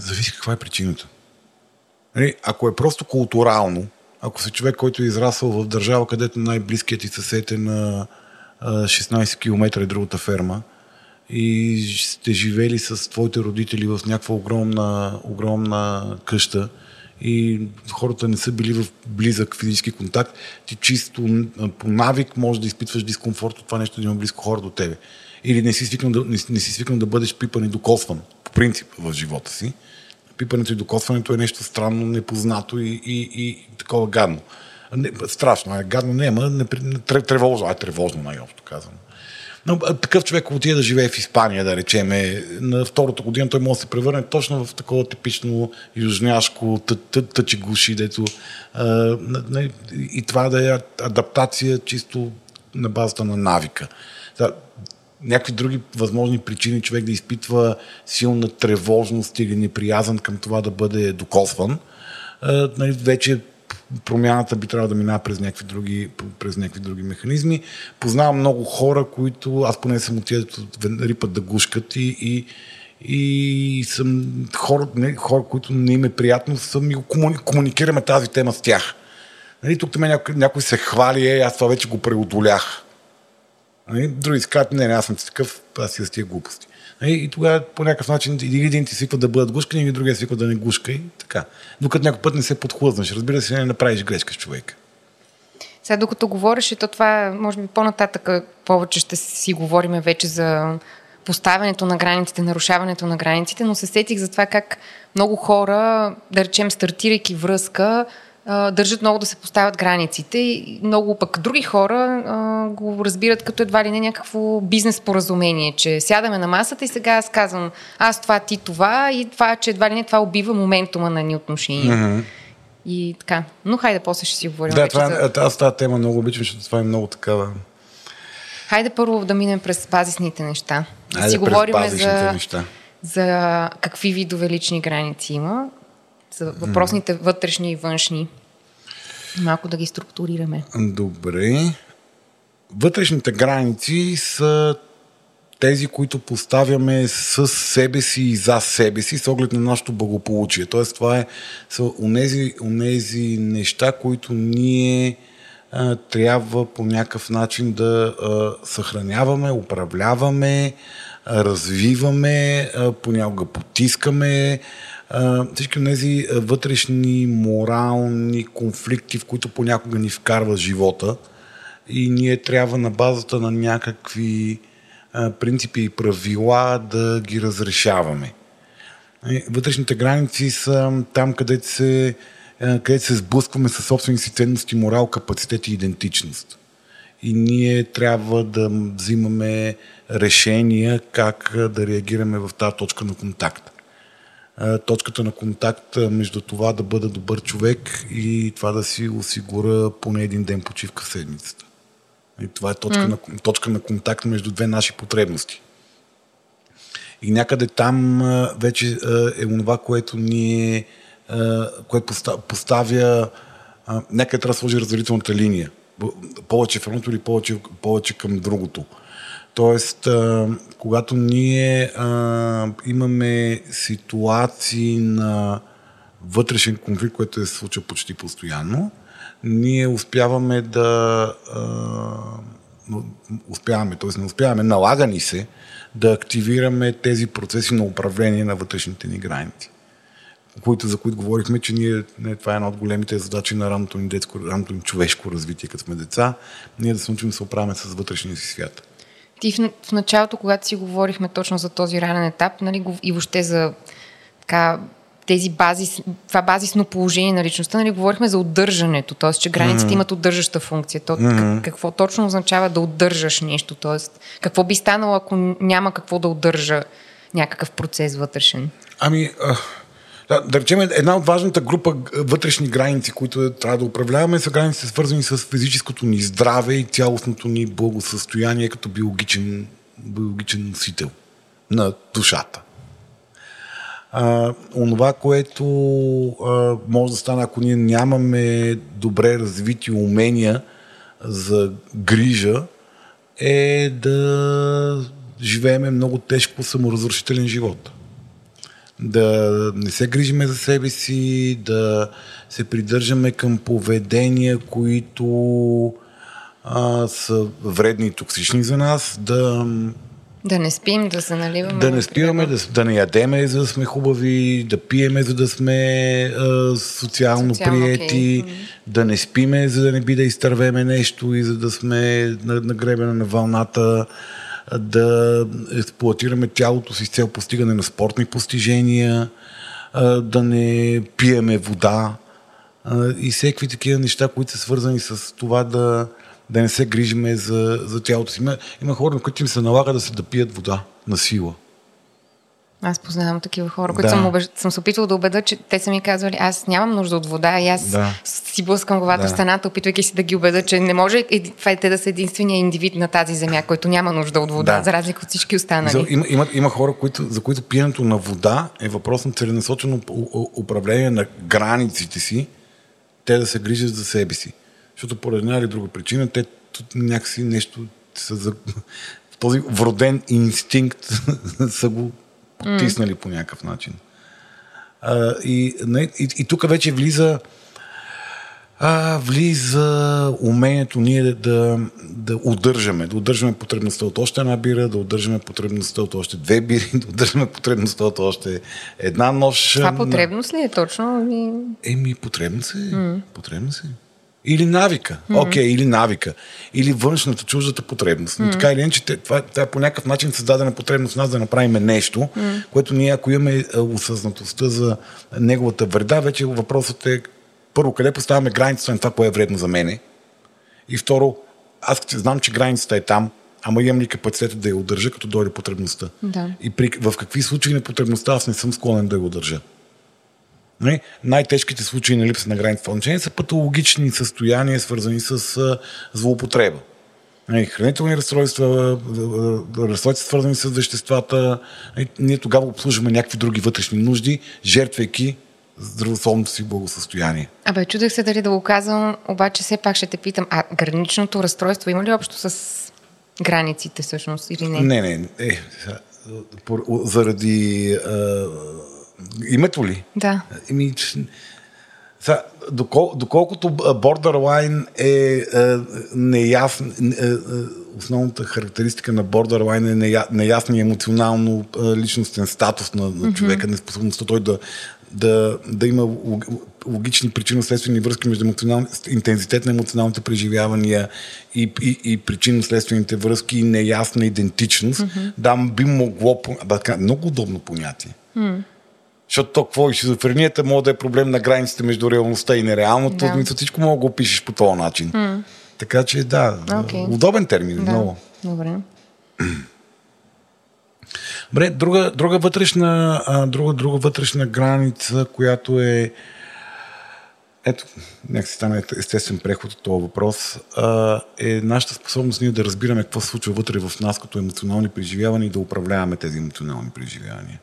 Зависи каква е причината. Ако е просто културално, ако си човек, който е израсъл в държава, където най-близкият ти съсед е на шестнайсет километра и другата ферма, и сте живели с твоите родители в някаква огромна, огромна къща и хората не са били в близък физически контакт, ти чисто по навик можеш да изпитваш дискомфорт от това нещо да има близко хора до тебе. Или не си свикнал да, не, не си свикнал да бъдеш пипан и докосван, по принцип, в живота си. Пипането и докосването е нещо странно, непознато и, и, и такова гадно. Не, страшно, а гадно не е, ама тревожно, а е тревожно най-общо казано. Но такъв човек отиде да живее в Испания, да речеме, на втората година той може да се превърне точно в такова типично южняшко тъчегуши, дето а, и това да е адаптация чисто на базата на навика. някакви други възможни причини човек да изпитва силна тревожност или неприязан към това да бъде докосван, нали, вече промяната би трябвало да минава през някакви други, през някакви други механизми. Познавам много хора, които, аз поне съм от тия, рипат да гушкат и, и, и съм хора, не, хора, които не им е приятно, съм и го кому, комуникираме тази тема с тях. Нали, тук тъме някой, някой се хвали, е, аз това вече го преодолях. Нали, други си казват, не, не, аз съм такъв, аз си да стия глупости. Нали, и тогава по някакъв начин или един ти свиква да бъдат гушкани, или другия свиква да не гушка и така. Докато някой път не се подхлъзнаш, разбира се, не направиш грешка с човека. Сега докато говориш, то това може би по-нататък повече ще си говорим вече за поставянето на границите, нарушаването на границите, но се сетих за това как много хора, да речем, стартирайки връзка, държат много да се поставят границите и много пък други хора а, го разбират като едва ли не някакво бизнес споразумение, че сядаме на масата и сега аз казвам аз това, ти това и това, че едва ли не това убива моментума на ни отношения. Mm-hmm. И така. Но хайде, после ще си говорим. Да, това, за... аз тази тема много обичам, защото това е много такава. Хайде първо да минем през базисните неща. Да хайде си говорим за, неща. За какви видове лични граници има. За въпросните вътрешни и външни. Малко да ги структурираме. Добре. Вътрешните граници са тези, които поставяме с себе си и за себе си с оглед на нашето благополучие. Тоест това е, са онези, онези неща, които ние а, трябва по някакъв начин да а, съхраняваме, управляваме, а, развиваме, а, понякога потискаме. Uh, всички тези uh, вътрешни морални конфликти, в които понякога ни вкарва живота и ние трябва на базата на някакви uh, принципи и правила да ги разрешаваме. Вътрешните граници са там, където се, uh, където се сблъскваме със собствени си ценности, морал, капацитет и идентичност. И ние трябва да взимаме решения как да реагираме в тази точка на контакт. Точката на контакт между това да бъда добър човек и това да си осигуря поне един ден почивка в седмицата. И това е точка, mm. на, точка на контакт между две наши потребности. И някъде там вече е онова, което ни което поставя някъде трябва да сложи разделителната линия. Повече в едното или повече, повече към другото. Тоест, когато ние а, имаме ситуации на вътрешен конфликт, което се случва почти постоянно, ние успяваме да а, успяваме, т.е. не успяваме, налага ни се да активираме тези процеси на управление на вътрешните ни граници. Които, за които говорихме, че ние, не, това е една от големите задачи на ранното ни детско, ранното ни човешко развитие, като сме деца, ние да се научим да се оправяме с вътрешния си свят. Ти в началото, когато си говорихме точно за този ранен етап, нали, и въобще за така, тези базис, това базисно положение на личността, нали, говорихме за удържането, т.е. че границите mm-hmm. имат удържаща функция. То, mm-hmm. какво точно означава да удържаш нещо? Т.е. какво би станало, ако няма какво да удържа някакъв процес вътрешен? Ами, да, да речем, една от важната група вътрешни граници, които трябва да управляваме, са границите свързани с физическото ни здраве и цялостното ни благосъстояние като биологичен, биологичен носител на душата. А, онова, което а, може да стане, ако ние нямаме добре развити умения за грижа, е да живеем много тежко саморазрушителен живот. Да не се грижиме за себе си, да се придържаме към поведения, които а, са вредни и токсични за нас, да... Да не спим, да се наливаме. Да не спираме, да, да не ядеме, за да сме хубави, да пиеме, за да сме а, социално, социално приети, okay. да не спиме, за да не би да изтървеме нещо и за да сме нагребени на вълната, да експлоатираме тялото си с цел постигане на спортни постижения, да не пиеме вода и всякакви такива неща, които са свързани с това да, да не се грижиме за, за тялото си. Има, има хора, на които им се налага да се да пият вода на сила. Аз познавам такива хора, които да. съм, обеж... съм се опитвала да убеда, че те са ми казвали, аз нямам нужда от вода и аз да. си блъскам главата да. в стената, опитвайки си да ги убеда, че не може те да са единствения индивид на тази земя, който няма нужда от вода, да. за разлика от всички останали. Има, има, има хора, които, за които пиенето на вода е въпрос на целенасочено управление на границите си, те да се грижат за себе си. Защото по една или друга причина, те някакси нещо са за... този вроден инстинкт са го потиснали mm. по някакъв начин. А, и, и, и тук вече влиза а, влиза умението ние да, да, да удържаме, да удържаме потребността от още една бира, да удържаме потребността от още две бири, да удържаме потребността от още една нощ. Това потребност ли е точно? Еми, потребност е. Mm. Потребност е. Или навика. Окей, okay, mm-hmm. или навика. Или външната, чуждата потребност. Mm-hmm. Така или иначе, това, това по някакъв начин създадена потребност в нас да направим нещо, mm-hmm. което ние, ако имаме осъзнатостта за неговата вреда, вече въпросът е, първо, къде поставяме границата на това, кое е вредно за мене? И второ, аз знам, че границата е там, ама имам ли капацитета да я удържа, като дойде потребността? Да. И при, в какви случаи на потребността аз не съм склонен да я удържа? Не? Най-тежките случаи на липса на границата отношения са патологични състояния, свързани с а, злоупотреба. Не? Хранителни разстройства, разстройства, свързани с веществата. Не? Ние тогава обслужваме някакви други вътрешни нужди, жертвайки здравословното си благосъстояние. Абе, чудех се дали да го казвам, обаче все пак ще те питам, а граничното разстройство има ли общо с границите всъщност или не? Не, не. Е, заради... А, името ли? Да. Еми, сега, докол, доколкото borderline е, е неясна, е, е, основната характеристика на borderline е нея, неясния емоционално е, личностен статус на, на mm-hmm. човека, неспособността той да, да, да има логични причинно-следствени връзки между интензитет на емоционалните преживявания и, и, и причинно-следствените връзки и неясна идентичност, mm-hmm. да би могло... Да, много удобно понятие. Mm. Защото то, какво и шизофренията може да е проблем на границите между реалността и нереалното. Да. Мисля, всичко мога да го пишеш по този начин. Mm. Така че, да, okay. удобен термин. Да. Много. Добре. Добре, друга, друга, вътрешна, друга, друга вътрешна граница, която е... Ето, някак си стана естествен преход от този въпрос, е нашата способност ние да разбираме какво се случва вътре в нас като емоционални преживявания и да управляваме тези емоционални преживявания.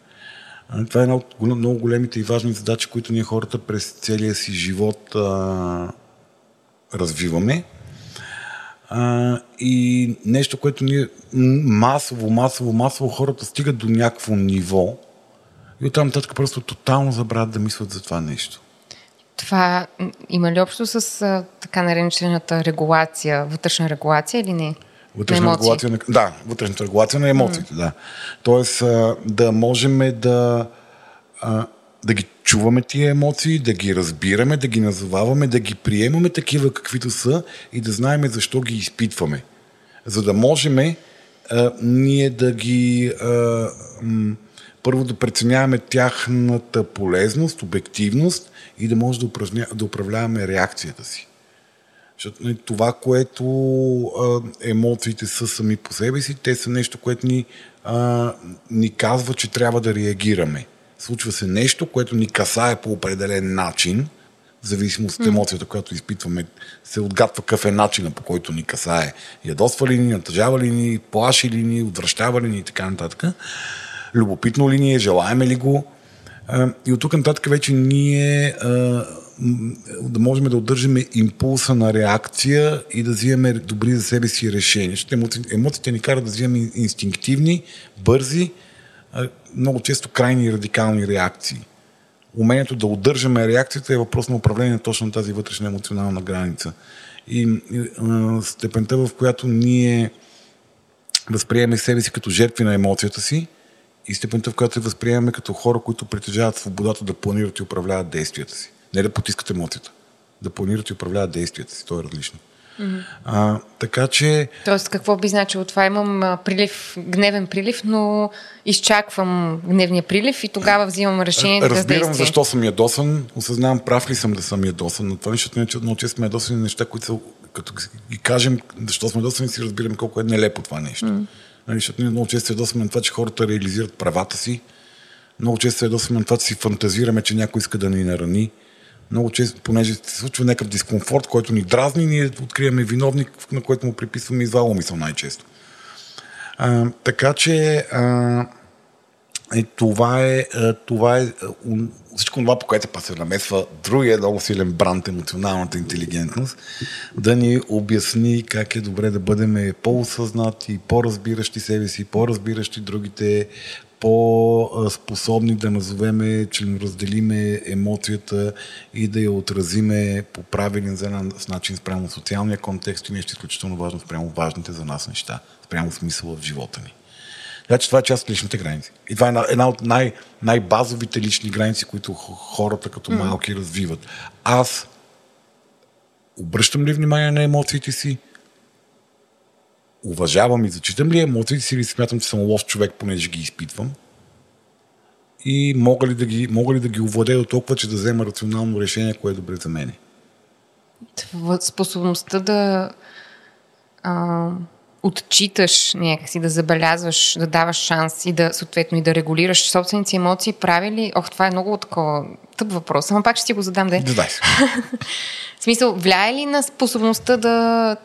Това е една от много големите и важни задачи, които ние хората през целия си живот а, развиваме. А, и нещо, което ние масово, масово, масово хората стигат до някакво ниво и оттам нататък просто тотално забравят да мислят за това нещо. Това има ли общо с а, така наречената регулация, вътрешна регулация или не? Вътрешна регулация на, да, вътрешната регулация на емоциите, mm. да. Тоест да можем да, да ги чуваме тия емоции, да ги разбираме, да ги назоваваме, да ги приемаме такива каквито са и да знаем защо ги изпитваме. За да можем ние да ги първо да преценяваме тяхната полезност, обективност и да можем да, упражня, да управляваме реакцията си. Защото това, което а, емоциите са сами по себе си, те са нещо, което ни, а, ни казва, че трябва да реагираме. Случва се нещо, което ни касае по определен начин, в зависимост от емоцията, която изпитваме, се отгатва какъв е начина, по който ни касае. Ядосва ли ни, натъжава ли ни, плаши ли ни, отвръщава ли ни и така нататък. Любопитно ли ни е, желаеме ли го. А, и от тук нататък вече ние... А, да можем да удържаме импулса на реакция и да взимаме добри за себе си решения. Емоци... Емоциите ни карат да взимаме инстинктивни, бързи, много често крайни и радикални реакции. Умението да удържаме реакцията е въпрос на управление точно на тази вътрешна емоционална граница. И, и степента, в която ние възприемаме себе си като жертви на емоцията си и степента, в която се възприемаме като хора, които притежават свободата да планират и управляват действията си. Не да потискат емоцията. Да планират и управляват действията си. То е различно. Mm-hmm. А, така че... Тоест, какво би значило това? Имам прилив, гневен прилив, но изчаквам гневния прилив и тогава взимам решение да действам. Разбирам защо съм ядосан. Осъзнавам прав ли съм да съм ядосан на това, защото не, че много често сме ядосани неща, които са, като ги кажем защо сме ядосани, си разбираме колко е нелепо това нещо. Mm-hmm. Нали, защото ние много често ядосваме на това, че хората реализират правата си. Много често ядосваме на това, че си фантазираме, че някой иска да ни нарани. Много често, понеже се случва някакъв дискомфорт, който ни дразни, ние откриваме виновник, на който му приписваме извала мисъл най-често. А, така че а, е, това е, това е всичко това, по което се намесва другия много силен бранд, емоционалната интелигентност, да ни обясни как е добре да бъдем по-осъзнати, по-разбиращи себе си, по-разбиращи другите, по-способни да назовеме, че не разделиме емоцията и да я отразиме по правилен начин спрямо социалния контекст и нещо изключително важно спрямо важните за нас неща, спрямо смисъла в живота ни. Така че това е част от личните граници. И това е една от най- най-базовите лични граници, които хората като малки развиват. Аз обръщам ли внимание на емоциите си? Уважавам и зачитам ли емоциите си или смятам, че съм лош човек, понеже ги изпитвам? И мога ли да ги, мога ли да ги овладея до толкова, че да взема рационално решение, кое е добре за мен? Способността да а, отчиташ някакси, да забелязваш, да даваш шанс и да съответно и да регулираш собствените си емоции, прави ли? Ох, това е много такова тъп въпрос, ама пак ще ти го задам. Да, да. В смисъл, влияе ли на способността да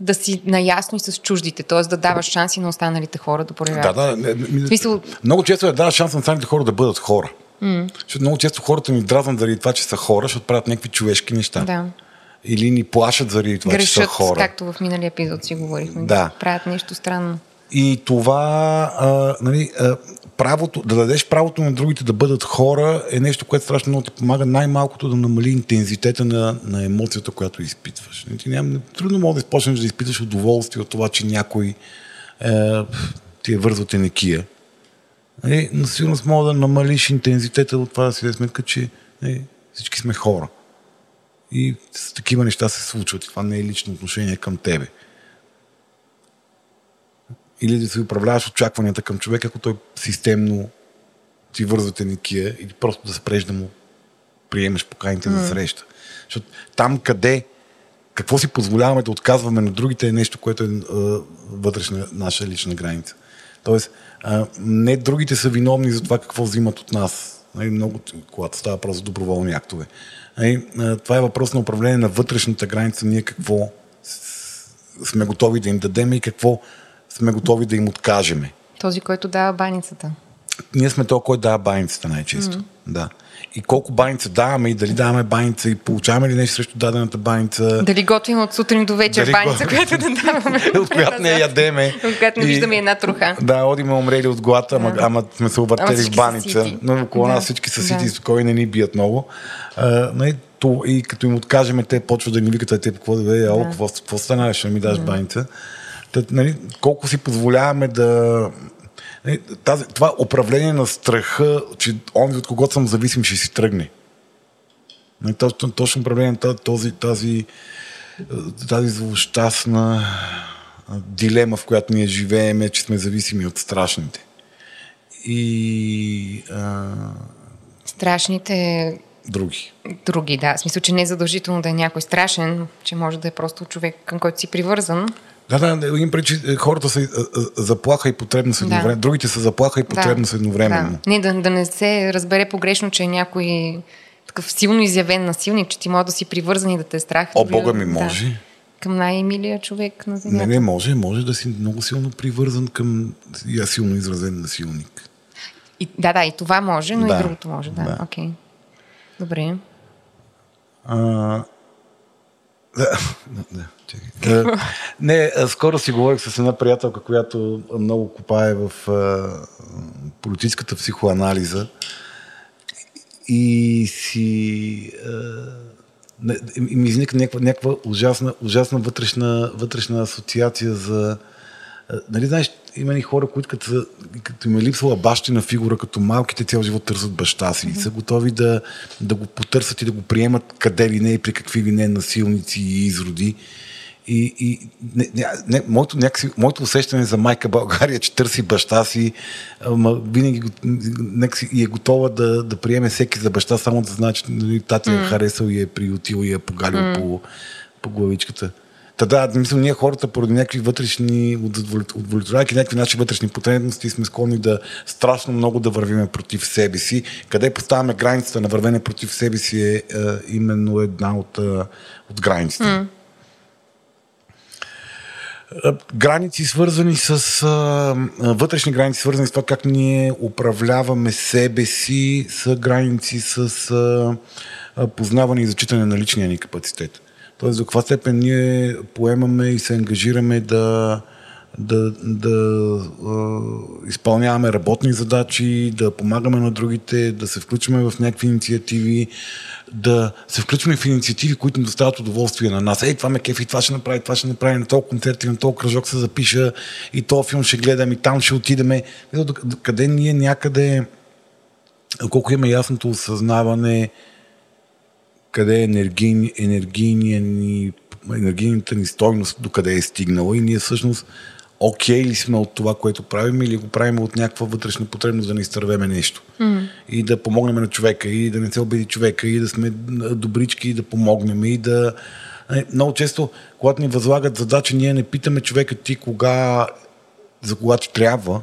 да си наясно и с чуждите, т.е. да даваш шанси на останалите хора да проявяват. Да, да. Ми, Смисъл... Много често да даваш шанс на останалите хора да бъдат хора. Mm. Защото много често хората ни дразнат заради това, че са хора, защото правят някакви човешки неща. Да. Или ни плашат заради това, грешат, че са хора. Грешат, както в миналия епизод си говорихме. Да. Правят нещо странно. И това, а, нали, а, правото, да дадеш правото на другите да бъдат хора е нещо, което страшно много ти помага най-малкото да намали интензитета на, на емоцията, която изпитваш. Ти ням, трудно може да изпочнеш да изпиташ удоволствие от това, че някой е, ти е вързва тенекия. Нали, но сигурно може да намалиш интензитета от това да си да сметка, че е, всички сме хора. И с такива неща се случват. Това не е лично отношение към тебе. Или да си управляваш очакванията към човек, ако той системно ти вързва теникия, или просто да спреш да му приемеш поканите mm. за среща. Защото там къде, какво си позволяваме да отказваме на другите е нещо, което е, е вътрешна наша лична граница. Тоест, е, не другите са виновни за това какво взимат от нас. Е, много, когато става просто доброволни актове. Е, е, това е въпрос на управление на вътрешната граница. Ние какво сме готови да им дадем и какво сме готови да им откажеме. Този, който дава баницата. Ние сме този, който дава баницата най-често. Mm. Да. И колко баница даваме и дали даваме баница и получаваме ли нещо срещу дадената баница. Дали готвим от сутрин до вечер дали баница, го... която да даваме. От която не ядеме. От която не виждаме и... една труха. Да, одиме умрели от глад, ама, yeah. ама сме се объртели в баница. Но около yeah. нас всички са сити, yeah. спокойни, не ни бият много. А, но и, то, и като им откажеме, те почват да ни викат, те какво да бе, ало, yeah. какво, какво стана, ще ми даш yeah. баница. Нали, колко си позволяваме да... Нали, тази, това управление на страха, че он, от когото съм зависим, ще си тръгне. Нали, точно, точно управление на този, тази, тази злощастна дилема, в която ние живеем, е, че сме зависими от страшните. И... А... Страшните... Други. Други, да. В смисъл, че не е задължително да е някой страшен, че може да е просто човек, към който си привързан. Да, да, един причи, хората са заплаха и потребност едновременно. Да. Другите са заплаха и потребност да, едновременно. Да. Не, да, да не се разбере погрешно, че е някой такъв силно изявен насилник, че ти може да си привързан и да те е страх. О, Бога ми, може. Да. Към най-милия човек на земята. Не, не, може. Може да си много силно привързан към я силно изразен насилник. И, да, да, и това може, но да, и другото може. Да, да. Окей. Добре. А... Да, да, да. Не, скоро си говорих с една приятелка, която много копае в политическата психоанализа и си ми изникна някаква, някаква ужасна, ужасна вътрешна, вътрешна асоциация за... Нали, знаеш, има и хора, които като, като им е липсвала бащина фигура, като малките цял живот търсят баща си и са готови да, да го потърсят и да го приемат къде ли не и при какви ли не насилници и изроди. И, и не, не, не, моето, някакси, моето усещане за майка България, че търси баща си, ама винаги някакси, и е готова да, да приеме всеки за баща, само да знае, че нали, тати е харесал и е приютил и е погалил mm. по, по главичката. Та да, мисля, ние хората поради някакви вътрешни удовлетворяки, някакви наши вътрешни потребности сме склонни да страшно много да вървиме против себе си. Къде поставяме границата на вървене против себе си е, е именно една от, от границите. Mm. Граници свързани с вътрешни граници, свързани с това как ние управляваме себе си, са граници с познаване и зачитане на личния ни капацитет. Тоест, до каква степен ние поемаме и се ангажираме да, да, да изпълняваме работни задачи, да помагаме на другите, да се включваме в някакви инициативи, да се включваме в инициативи, които ни доставят удоволствие на нас. Ей, това ме кефи, това ще направи, това ще направи, на този концерт и на този кръжок се запиша, и този филм ще гледам, и там ще отидеме. Къде ние някъде, колко имаме ясното осъзнаване, къде е енергий, енергийния ни, енергийната ни стойност, докъде е стигнала и ние всъщност окей ли сме от това, което правим, или го правим от някаква вътрешна потребност да не изтървеме нещо. Mm. И да помогнем на човека, и да не се обиди човека, и да сме добрички, и да помогнем, и да... Много често, когато ни възлагат задача, ние не питаме човека ти кога, за кога ти трябва,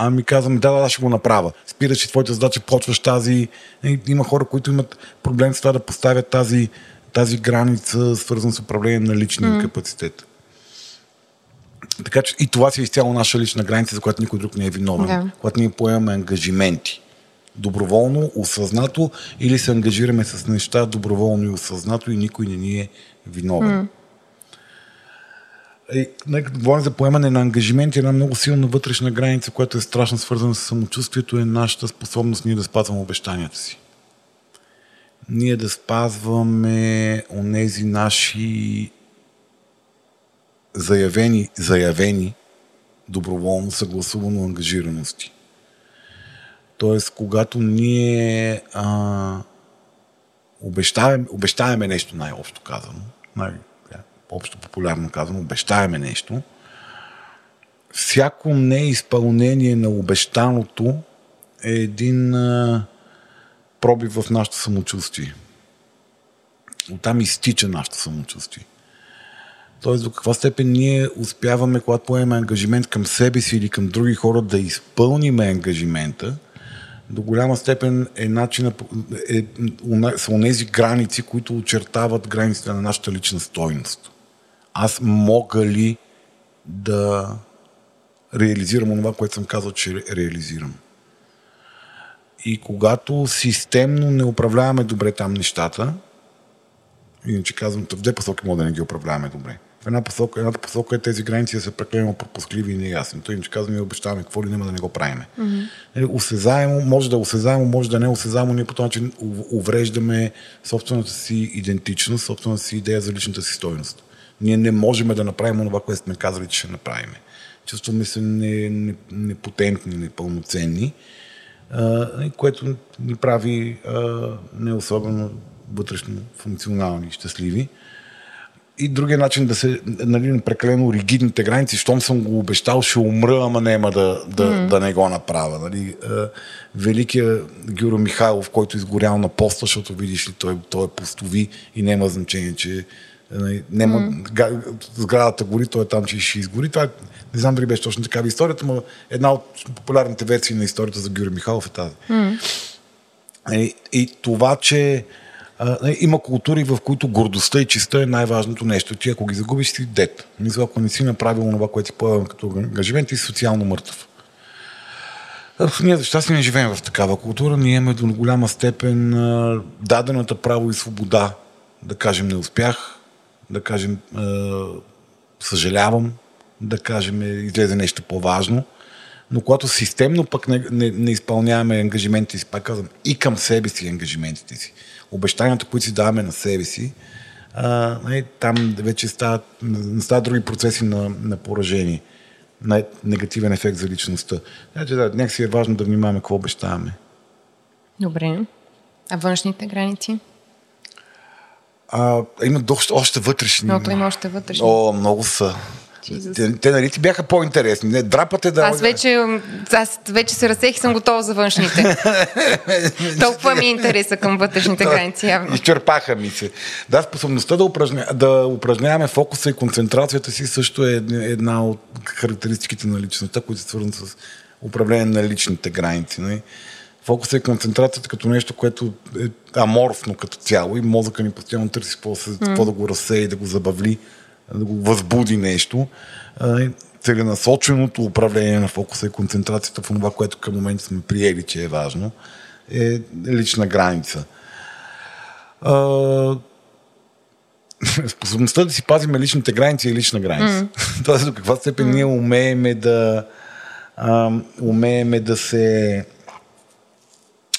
а ми казваме, да, да, ще го направя. Спираш и твоята задача, почваш тази... Има хора, които имат проблем с това да поставят тази, тази граница, свързана с управление на личния mm. капацитет. Така че и това си е изцяло наша лична граница, за която никой друг не е виновен. Yeah. Когато ние поемаме ангажименти. Доброволно, осъзнато, или се ангажираме с неща доброволно и осъзнато и никой не ни е виновен. Mm. И, нека говорим за поемане на ангажименти, една много силна вътрешна граница, която е страшно свързана с самочувствието, е нашата способност ние да спазваме обещанията си. Ние да спазваме онези наши заявени, заявени доброволно съгласувано ангажираности. Тоест, когато ние а, обещаваме, обещаваме нещо, най-общо казано, най-общо общо популярно казвам, обещаваме нещо, всяко неизпълнение на обещаното е един а, пробив в нашето самочувствие. Оттам изтича нашето самочувствие. Тоест, до каква степен ние успяваме, когато поемем ангажимент към себе си или към други хора, да изпълниме ангажимента, до голяма степен е начина, е, са онези граници, които очертават границите на нашата лична стойност. Аз мога ли да реализирам онова, което съм казал, че реализирам? И когато системно не управляваме добре там нещата, иначе казвам, в две посоки мога да не ги управляваме добре. В една посока, едната посока е тези граници да са прекалено пропускливи и неясни. Той им ще казваме и обещаваме какво ли няма да не го правиме. Mm-hmm. Осезаемо, може да е осезаемо, може да не е осезаемо, ние по този начин увреждаме собствената си идентичност, собствената си идея за личната си стойност. Ние не можем да направим онова, което сме казали, че ще направим. Чувстваме се непотентни, не, не непълноценни, а, което ни прави а, не особено вътрешно функционални и щастливи. И другия начин да се, нали, прекалено ригидните граници, щом съм го обещал, ще умра, ама няма да, да, mm. да не го направя. Нали? Великият Георги Михайлов, който изгорял на поста, защото видиш ли, той, той е постови и няма значение, че няма, mm. га, сградата гори, той е там, че ще изгори. Това, не знам дали беше точно такава историята, но една от популярните версии на историята за Георги Михайлов е тази. Mm. И, и това, че има култури, в които гордостта и честта е най-важното нещо. Ти ако ги загубиш, си дет. Мисля, ако не си направил това, което ти появам като ангажимент, ти си социално мъртъв. Ние за щастие не живеем в такава култура. Ние имаме до голяма степен дадената право и свобода. Да кажем не успях, да кажем е, съжалявам, да кажем излезе нещо по-важно. Но когато системно пък не, не, не изпълняваме ангажиментите си, пак казвам, и към себе си ангажиментите си, обещанията, които си даваме на себе си, а, не, там вече стават, стават други процеси на, на поражение, на негативен ефект за личността. Значи, да, някакси е важно да внимаваме какво обещаваме. Добре. А външните граници? А, има доста, още вътрешни. Много има още вътрешни. О, много са. работи. Те, те нали ти бяха по-интересни? Не, драпате да... Аз вече, аз вече се разсех и съм готова за външните. Толкова ми е интереса към вътрешните граници, явно. Изчерпаха ми се. Да, способността да, упражня, да упражняваме фокуса и концентрацията си също е една от характеристиките на личността, които се свързват с управление на личните граници. Не? Фокуса и концентрацията като нещо, което е аморфно като цяло и мозъка ни постоянно търси какво mm. да го разсее, да го забавли, да го възбуди нещо. Целенасоченото управление на фокуса и концентрацията в това, което към момента сме приели, че е важно, е лична граница. А... Способността да си пазиме личните граници е лична граница. Mm. Тоест до каква степен mm. ние умееме да а, умееме да се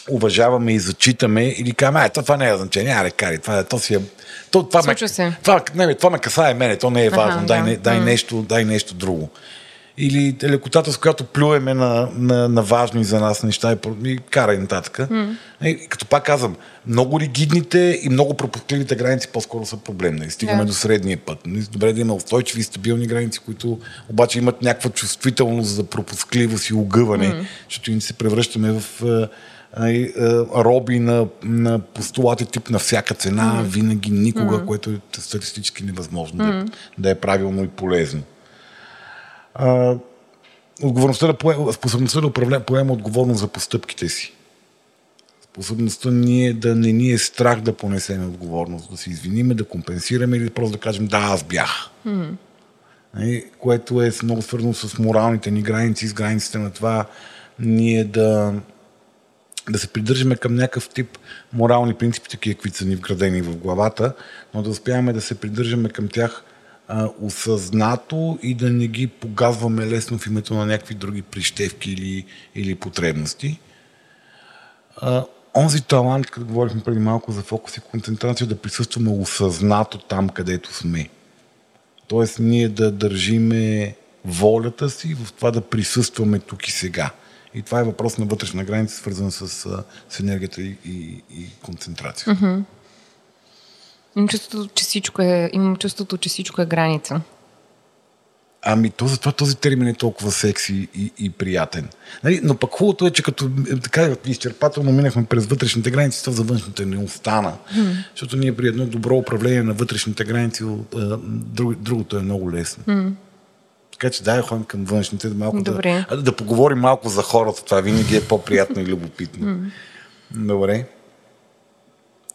уважаваме и зачитаме или казваме, ай, това не е значение, аре, кари, това, то си е... То, това, ме, това, не, това ме касае мене, то не е важно, ага, дай, да. дай, нещо, дай нещо друго. Или лекотата, с която плюеме на, на, на важни за нас неща и, и карай нататък. Mm. И, като пак казвам, много ригидните и много пропускливите граници по-скоро са проблемни. Стигаме yeah. до средния път. Добре да има устойчиви и стабилни граници, които обаче имат някаква чувствителност за пропускливост и огъване, mm. защото им се превръщаме в... роби на, на постулати тип на всяка цена, mm. винаги, никога, mm. което е статистически невъзможно mm. да, да е правилно и полезно. А, отговорността да поема, способността да управля, поема отговорност за постъпките си. Способността ние да не ни е страх да понесем отговорност, да се извиниме, да компенсираме или просто да кажем да, аз бях. Mm. И, което е много свързано с моралните ни граници, с границите на това ние да да се придържаме към някакъв тип морални принципи, такива, каквито са ни вградени в главата, но да успяваме да се придържаме към тях а, осъзнато и да не ги погазваме лесно в името на някакви други прищевки или, или потребности. А, онзи талант, като говорихме преди малко за фокус и концентрация, да присъстваме осъзнато там, където сме. Тоест, ние да държиме волята си в това да присъстваме тук и сега. И това е въпрос на вътрешна граница, свързана с, с енергията и, и, и концентрация. Mm-hmm. Имам чувството, че всичко е, имам чувството, че всичко е граница. Ами, то, затова този термин е толкова секси и, и приятен. Нали? Но пък хубавото е, че като така изчерпателно минахме през вътрешните граници, това за външните не остана. Mm-hmm. Защото ние при едно добро управление на вътрешните граници, друг, другото е много лесно. Mm-hmm. Така че дай ходим към външните, да, малко да, да поговорим малко за хората. Това винаги е по-приятно и любопитно. Добре.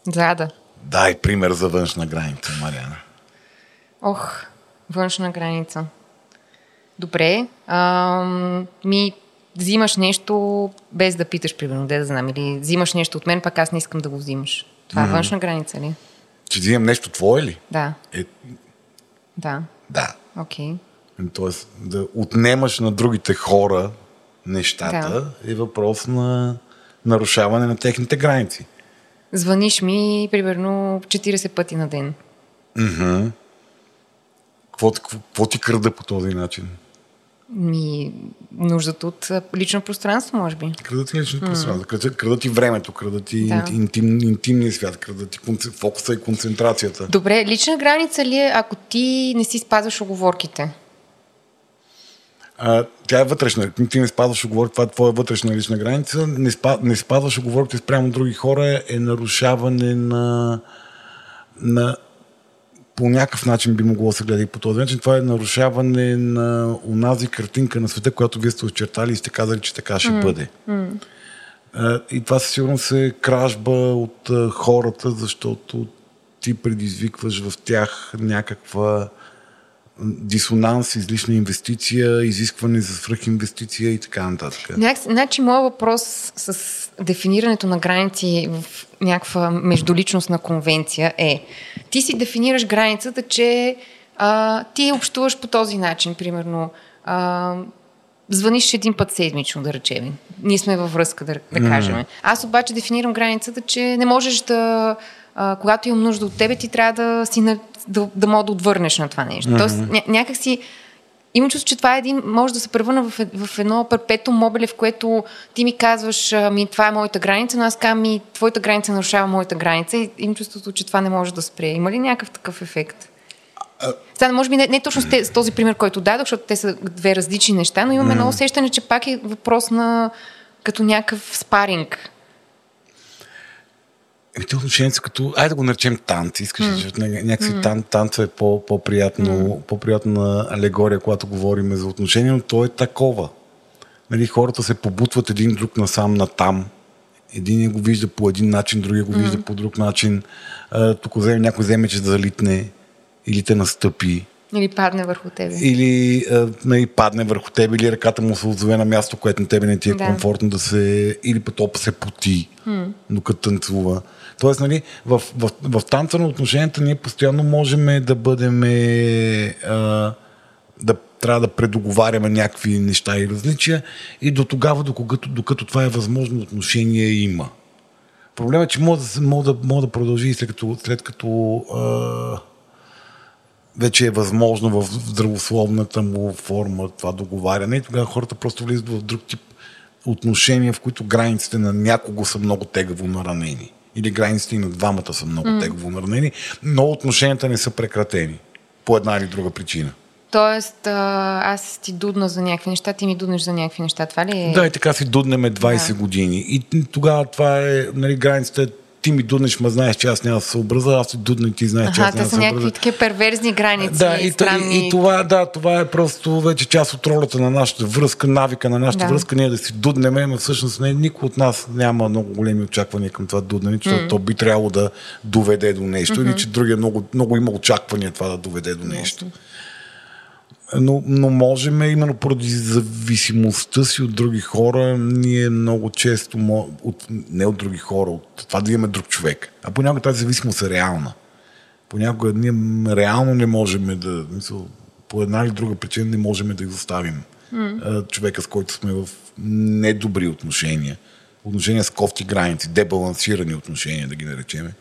Зада. Дай пример за външна граница, Марияна. Ох, външна граница. Добре. Ам, ми взимаш нещо без да питаш, примерно, де да знам. Или взимаш нещо от мен, пък аз не искам да го взимаш. Това м-м. е външна граница ли? Че взимам нещо твое ли? Да. Е... Да. Да. Окей. Okay. Тоест, да отнемаш на другите хора нещата да. е въпрос на нарушаване на техните граници. Звъниш ми примерно четирийсет пъти на ден. Мхм. Какво ти крада по този начин? Ми, нуждата от лично пространство, може би. Крада ти лично mm. пространство, крада ти времето, крада ти да. интим, интимния свят, крада ти фокуса и концентрацията. Добре, лична граница ли е, ако ти не си спазваш уговорките? А, тя е вътрешна. Ти не спазваш уговорки, това е твоя вътрешна лична граница. Не, спа, не спазваш уговорките спрямо други хора е нарушаване на, на по някакъв начин би могло да се гледа и по този начин. Това е нарушаване на онази картинка на света, която вие сте очертали и сте казали, че така ще mm. бъде. Mm. А, и това със сигурност е кражба от а, хората, защото ти предизвикваш в тях някаква дисонанс, излишна инвестиция, изискване за свръхинвестиция и така нататък. Значи, моят въпрос с дефинирането на граници в някаква междуличностна конвенция е, ти си дефинираш границата, че а, ти общуваш по този начин, примерно а, звъниш един път седмично, да речем. Ние сме във връзка, да, да кажем. Mm. Аз обаче дефинирам границата, че не можеш да а, когато имам нужда от тебе, ти трябва да си на Да, да мога да отвърнеш на това нещо. Mm-hmm. Тоест, ня- някак си имам чувство, че това е един, може да се превърна в, в едно перпетум мобиле, в което ти ми казваш, ми, това е моята граница, но аз казвам, ми, твоята граница нарушава моята граница и имам чувството, че това не може да спре. Има ли някакъв такъв ефект? Сега, може би не, не точно с, те, с този пример, който дадох, защото те са две различни неща, но имаме едно усещане, че пак е въпрос на като някакъв спаринг. Еми, те отношенията са като... Айде да го наречем танц. Искаш да че някакси mm. танца е по, по-приятно, mm. по-приятна алегория, когато говорим за отношения, но то е такова. Нали, хората се побутват един друг насам натам. Единия го вижда по един начин, другия го вижда mm. по друг начин. А, тук вземе, някой вземе, че да залитне или те настъпи. Или падне върху тебе. Или а, нали, падне върху тебе, или ръката му се отзове на място, което на тебе не ти е да. комфортно да се... Или пътопа се поти, mm. докато танцува. Тоест, нали, в, в, в танца на отношенията ние постоянно можем да бъдем а, да трябва да предоговаряме някакви неща и различия и до тогава, докато, докато това е възможно, отношение има. Проблемът е, че може да, може да, може да продължи и след като, след като а, вече е възможно в здравословната му форма това договаряне и тогава хората просто влизат в друг тип отношения, в които границите на някого са много тегаво наранени. Или границите и на двамата са много mm. тегаво наранени, но отношенията не са прекратени. По една или друга причина. Тоест, аз ти дудна за някакви неща, ти ми дуднеш за някакви неща. Това ли е? Да, и така си дуднеме двайсет да. години. И тогава това е, нали, границата, ти ми дуднеш, ма знаеш, че аз няма да се образа, аз ти дудна и ти знаеш, че аз няма да се образа. А, това са някакви такива перверзни граници. Да, и, странни... и, и това, да, това е просто вече част от ролята на нашата връзка, навика на нашата да. връзка, ние да си дуднеме, но всъщност не, никой от нас няма много големи очаквания към това дуднене, защото mm. то би трябвало да доведе до нещо, mm-hmm. или че другия много, много има очаквания това да доведе до нещо. Но, но можем, именно поради зависимостта си от други хора, ние много често, от, не от други хора, от това да имаме друг човек. А понякога тази зависимост е реална. Понякога ние реално не можем да, мисъл, по една или друга причина не можем да изоставим mm. човека, с който сме в недобри отношения. Отношения с кофти граници, дебалансирани отношения, да ги наречем.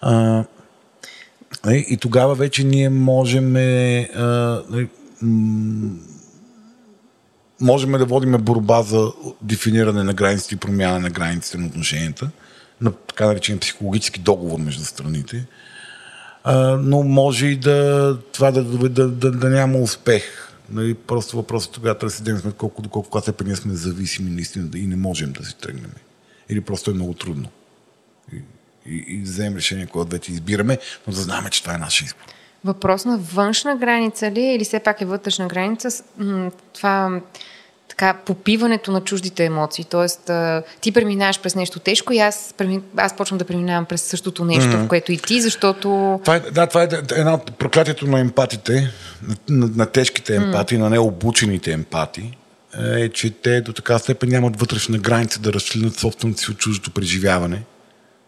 А... И тогава вече ние можем а, можем да водим борба за дефиниране на границите и промяна на границите на отношенията, на така наречен психологически договор между страните, а, но може и да това да, да, да, да, да няма успех. Нали, просто въпросът тогава трябва да си дадем сметка колко доколко когато сега ние сме зависими наистина и не можем да си тръгнем. Или просто е много трудно. И, и вземем решение, когато вече избираме, но да знаем, че това е нашия избор. Въпрос на външна граница ли или все пак е вътрешна граница? Това така, попиването на чуждите емоции, т.е. ти преминаваш през нещо тежко и аз, аз почвам да преминавам през същото нещо, mm-hmm. в което и ти, защото... Това е, да, това е една от проклятието на емпатите, на, на, на тежките емпати, mm-hmm. на необучените емпати, е, че те до така степен нямат вътрешна граница да разчленят собственото си от чуждото преживяване.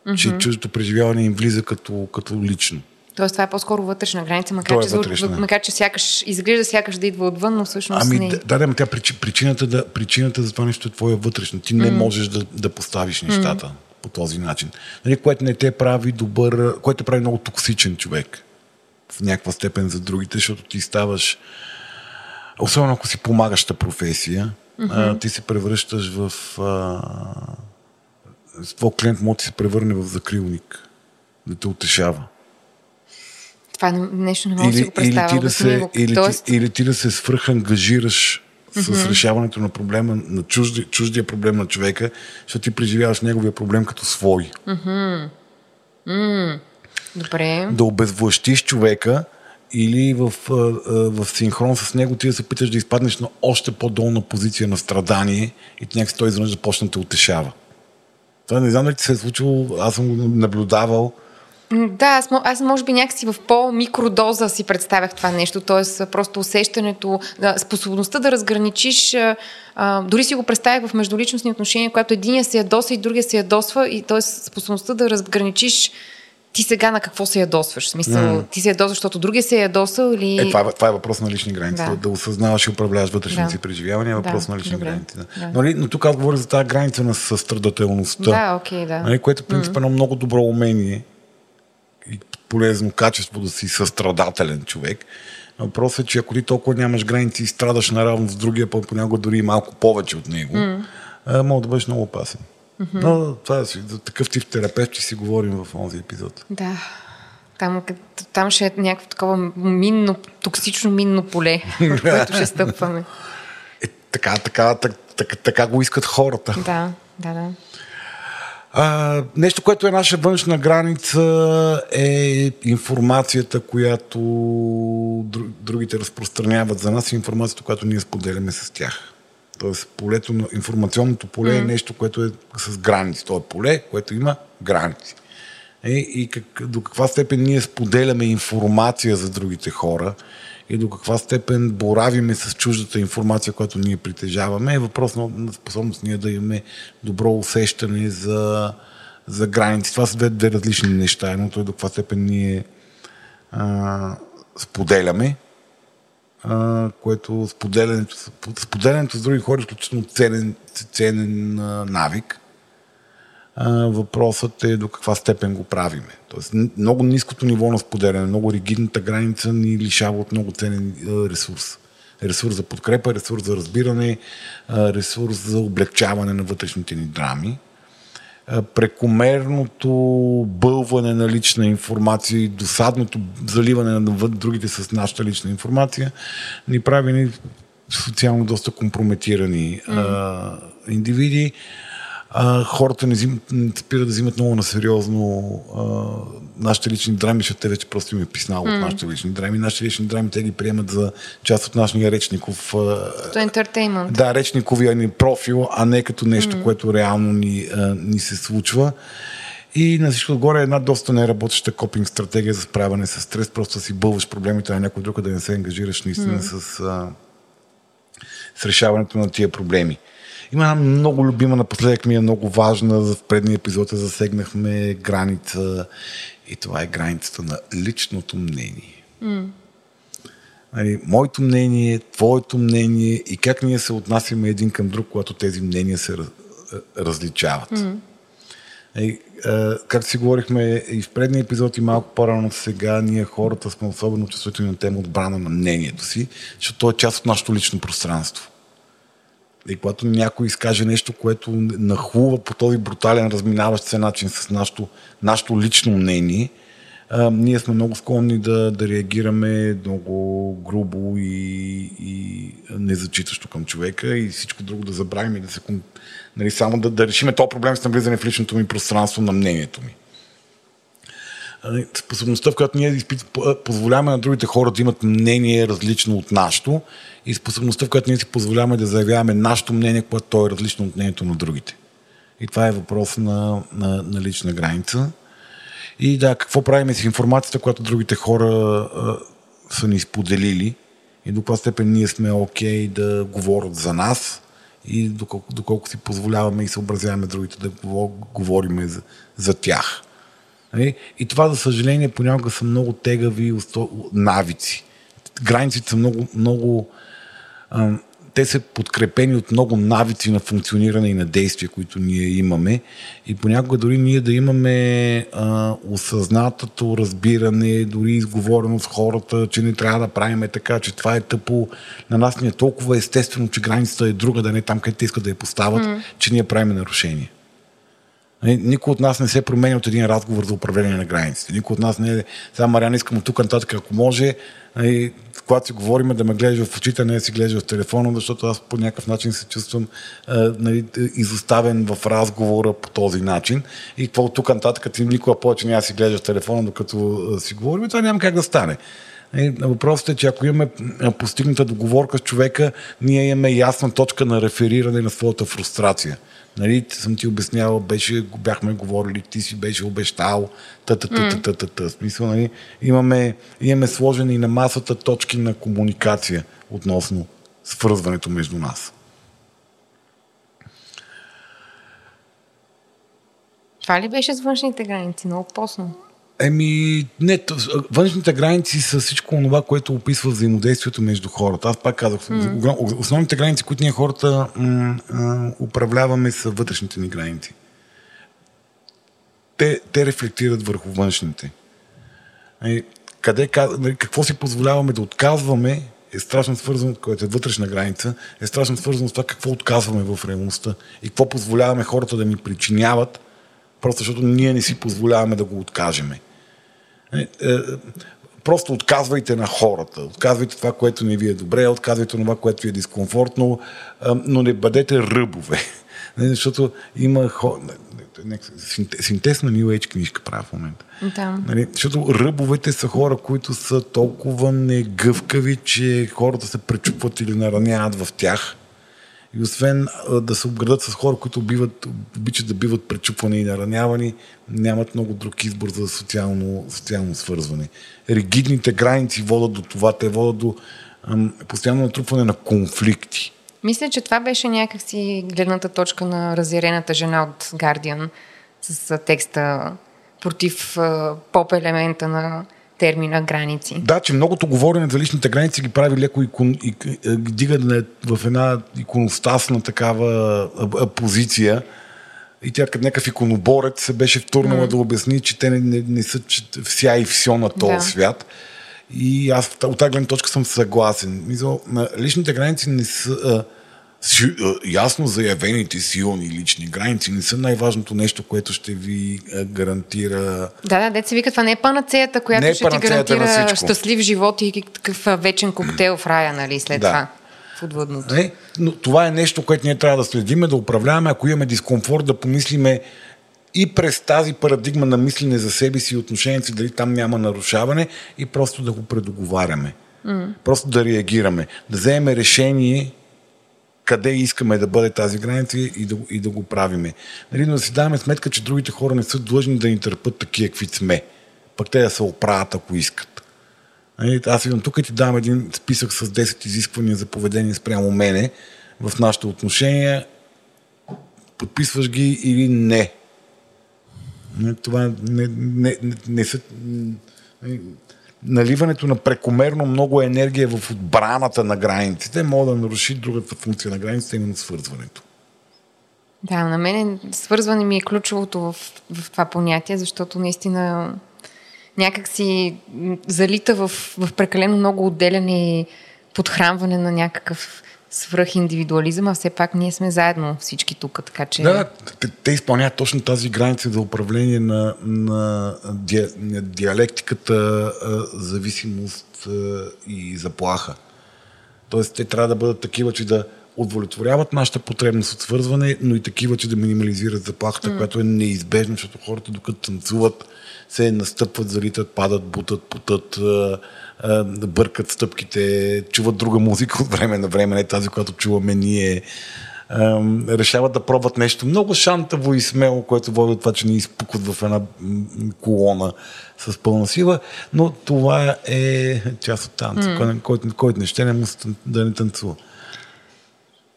Mm-hmm. Че чуждото преживяване им влиза като, като лично. Тоест това е по-скоро вътрешна граница, макар, е че, вътрешна. Въ... макар че сякаш изглежда сякаш да идва отвън, но всъщност ами, не... Ами да, да, тя причината, да, причината за това нещо е твоя вътрешна. Ти mm-hmm. не можеш да, да поставиш нещата mm-hmm. по този начин. Нали, което не те прави добър, което прави много токсичен човек в някаква степен за другите, защото ти ставаш, особено ако си помагаща професия, mm-hmm. ти се превръщаш в... твой клиент може да се превърне в закрилник, да те утешава. Това нещо не може да си го представя. Или ти да се, го, или, тоест... ти, или ти да се свръхангажираш с mm-hmm. решаването на проблема, на чужди, чуждия проблем на човека, защото ти преживяваш неговия проблем като свой. Mm-hmm. Mm-hmm. Добре. Да обезвлащиш човека или в, в синхрон с него ти да се питаш да изпаднеш на още по-долна позиция на страдание и ти някакси той изведнъж да почне да те утешава. Това не знам дали ти се е случило, аз съм го наблюдавал. Да, аз, аз може би някакси в по-микродоза си представях това нещо, т.е. просто усещането, способността да разграничиш, а, дори си го представях в междуличностни отношения, когато единия се ядосва и другия се ядосва, и т.е. способността да разграничиш ти сега на какво се ядосваш. В смисъл, mm. ти се ядосваш, защото другия се ядосва или... Е, това, е, това е въпрос на лични граници. Да, да осъзнаваш и управляваш вътрешните си да. преживявания, е въпрос да. на лични Добре. граници. Да. Да. Но, но тук аз говоря за тази граница на състрадателността, да, okay, да. Нали, което принцип е едно mm. много добро умение и полезно качество да си състрадателен човек. Въпросът е, че ако ти толкова нямаш граници и страдаш наравно с другия, понякога дори и малко повече от него, mm. може да бъдеш много опасен. Mm-hmm. Но това е, за такъв тип терапевт, че си говорим в този епизод. Да. Там, там ще е някакво такова минно, токсично минно поле, в което ще стъпваме. Е, така, така, така, така, така го искат хората. Да, да, да. А, нещо, което е наша външна граница, е информацията, която другите разпространяват за нас и информацията, която ние споделяме с тях. Тоест, полето на информационното поле mm. е нещо, което е с граници. То е поле, което има граници. Е, и как, до каква степен ние споделяме информация за другите хора и до каква степен боравиме с чуждата информация, която ние притежаваме, е въпрос на способност ние да имаме добро усещане за, за граници. Това са две, две различни неща. Едното е до каква степен ние а, споделяме, а, което споделянето, споделянето с други хора е изключително ценен, ценен а, навик. Въпросът е до каква степен го правиме. Тоест, много ниското ниво на споделяне, много ригидната граница ни лишава от много ценен ресурс. Ресурс за подкрепа, ресурс за разбиране, ресурс за облегчаване на вътрешните ни драми. Прекомерното бълване на лична информация и досадното заливане на другите с нашата лична информация ни прави ни социално доста компрометирани mm. индивиди. А, хората не взимат, не спират да взимат много на сериозно а, нашите лични драми, защото те вече просто им е писнало mm. от нашите лични драми. Нашите лични драми те ги приемат за част от нашия речников... Като ентертеймент. Да, речниковия ни профил, а не като нещо, mm. което реално ни, а, ни се случва. И на всичко отгоре е една доста неработеща копинг стратегия за справяне с стрес, просто си бълваш проблемите на някой друг, да не се ангажираш наистина mm. с, а, с решаването на тия проблеми. Има една много любима, напоследък ми е много важна, в предния епизод засегнахме граница и това е границата на личното мнение. Mm. Нали, моето мнение, твоето мнение и как ние се отнасяме един към друг, когато тези мнения се раз, различават. Mm. Нали, както си говорихме и в предния епизод и малко по-рано сега, ние хората сме особено чувствителни на тема отбрана на мнението си, защото то е част от нашето лично пространство. И когато някой изкаже нещо, което нахлува по този брутален, разминаващ се начин с нашото, нашото лично мнение, а, ние сме много склонни да, да реагираме много грубо и, и незачитащо към човека и всичко друго да забравим и да се... Нали, само да, да решиме този проблем с навлизане в личното ми пространство на мнението ми. Способността, в която ние позволяваме на другите хора да имат мнение различно от нашето и способността, в която ние си позволяваме да заявяваме нашето мнение, което то е различно от мнението на другите. И това е въпрос на, на, на лична граница. И да, какво правим с информацията, която другите хора а, са ни споделили и до каква степен ние сме окей да говорят за нас и доколко, доколко си позволяваме и съобразяваме другите да говорим за, за тях. И това, за съжаление, понякога са много тегави навици. Границите са много, много... Те са подкрепени от много навици на функциониране и на действия, които ние имаме. И понякога дори ние да имаме а, осъзнатото разбиране, дори изговорено с хората, че не трябва да правиме така, че това е тъпо. На нас ни е толкова естествено, че границата е друга, да не е там, където те искат да я поставят, mm. че ние правиме нарушение. Никой от нас не се променя от един разговор за управление на границите. Никой от нас не е... Сега, Марияна, искам от тук нататък, ако може, и, когато си говорим, да ме гледаш в очите, не да си гледаш в телефона, защото аз по някакъв начин се чувствам а, нали, изоставен в разговора по този начин. И какво от тук нататък, ти никога повече няма да си гледаш в телефона, докато си говорим, това няма как да стане. И въпросът е, че ако имаме постигната договорка с човека, ние имаме ясна точка на рефериране на своята фрустрация. Нали, съм ти обяснявал, беше, бяхме говорили, ти си беше обещал, та-та-та-та-та-та. Смисъл, нали, имаме, имаме сложени на масата точки на комуникация относно свързването между нас. Това ли беше с външните граници? Много посно. Еми, не, външните граници са всичко това, което описва взаимодействието между хората. Аз пак казах, mm. основните граници, които ние хората м- м- управляваме, са вътрешните ни граници. Те, те рефлектират върху външните. Е, къде, какво си позволяваме да отказваме е страшно свързано, което е вътрешна граница, е страшно свързано с това какво отказваме в реалността и какво позволяваме хората да ни причиняват, просто защото ние не си позволяваме да го откажем. Просто отказвайте на хората. Отказвайте това, което не ви е добре, отказвайте това, което ви е дискомфортно, но не бъдете ръбове. Защото има хора... Синтез на New Age книжка правя в момента. Да. Нали? Защото ръбовете са хора, които са толкова негъвкави, че хората се пречупват или нараняват в тях. И освен да се обградат с хора, които биват, обичат да биват пречупвани и наранявани, нямат много друг избор за социално, социално свързване. Ригидните граници водят до това. Те водят до ам, постоянно натрупване на конфликти. Мисля, че това беше някакси гледната точка на разярената жена от Guardian с текста против поп-елемента на термина граници. Да, че многото говорене за личните граници ги прави леко икон... и... дигане в една иконостасна такава позиция. И тя като някакъв иконоборец се беше втурнала mm. да обясни, че те не, не, не са вся и все на този да. свят. И аз от тази гледна точка съм съгласен. Мисля, личните граници не са... А, си, а, ясно заявените силни лични граници не са най-важното нещо, което ще ви а, гарантира... Да, да, деца вика, това не е панацеята, която е ще ти гарантира щастлив живот и такъв вечен коктейл в рая, нали, след да. това. Подводното. Не, но това е нещо, което ние трябва да следиме, да управляваме, ако имаме дискомфорт, да помислиме и през тази парадигма на мислене за себе си и отношенията си, дали там няма нарушаване, и просто да го предоговаряме. Mm. Просто да реагираме. Да вземем решение къде искаме да бъде тази граница и да, и да го правиме. Нали, но да си даваме сметка, че другите хора не са длъжни да ни търпят такива, какви сме. Пък те да се оправят, ако искат. Нали, аз идвам тук и ти давам един списък с десет изисквания за поведение спрямо мене в нашите отношения. Подписваш ги или не? Това не, не, не, не са... Наливането на прекомерно много енергия в отбраната на границите може да наруши другата функция на границите, именно свързването. Да, на мен свързване ми е ключовото в, в това понятие, защото наистина някак си залита в, в прекалено много отделяне и подхранване на някакъв свръхиндивидуализъм, а все пак ние сме заедно всички тук, така че... Да, те, те изпълняват точно тази граница за управление на, на, ди, на диалектиката, зависимост и заплаха. Тоест, те трябва да бъдат такива, че да удовлетворяват нашата потребност от свързване, но и такива, че да минимализират заплахата, mm. която е неизбежна, защото хората, докато танцуват, се настъпват, залитат, падат, бутат, путат, бъркат стъпките, чуват друга музика от време на време, не тази, която чуваме ние. Решават да пробват нещо много шантаво и смело, което води от това, че ни изпукват в една колона с пълна сила, но това е част от танца, mm. който, който не ще не му да не танцува.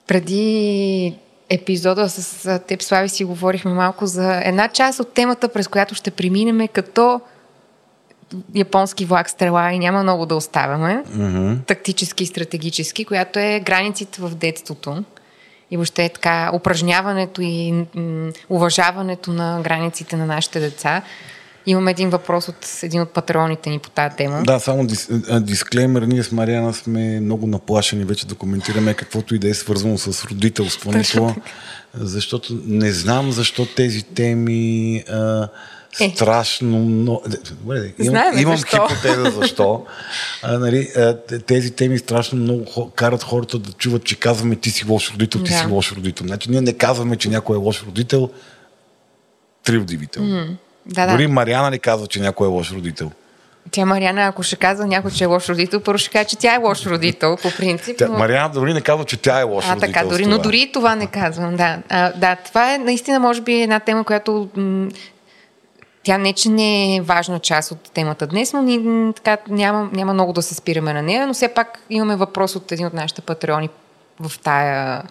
Преди епизода с теб, Слави, си говорихме малко за една част от темата, през която ще преминем, като японски влак стрела, и няма много да оставяме. Mm-hmm. Тактически и стратегически, която е границите в детството. И въобще е така упражняването и м- уважаването на границите на нашите деца. Имаме един въпрос от един от патреоните ни по тази тема. Да, само дис, дисклеймер. Ние с Марияна сме много наплашени вече да коментираме каквото и да е свързано с родителството. Защото не знам защо тези теми а, страшно е. много... Добре, имам, Знаем, имам защо. хипотеза защо. А, нали, тези теми страшно много карат хората да чуват, че казваме ти си лош родител, ти да. си лош родител. Значи ние не казваме, че някой е лош родител. Тривдивително. Mm. Да, Дори да. Марияна не казва, че някой е лош родител. Тя Марияна, ако ще казва някой, че е лош родител, първо ще каже, че тя е лош родител, по принцип. Тя, но... Марияна дори не казва, че тя е лош а, родител. А, така, дори, но дори и това не казвам, да. А, да, това е наистина, може би, една тема, която м- тя не, че не е важна част от темата днес, но ни, така, няма, няма много да се спираме на нея, но все пак имаме въпрос от един от нашите патреони в тая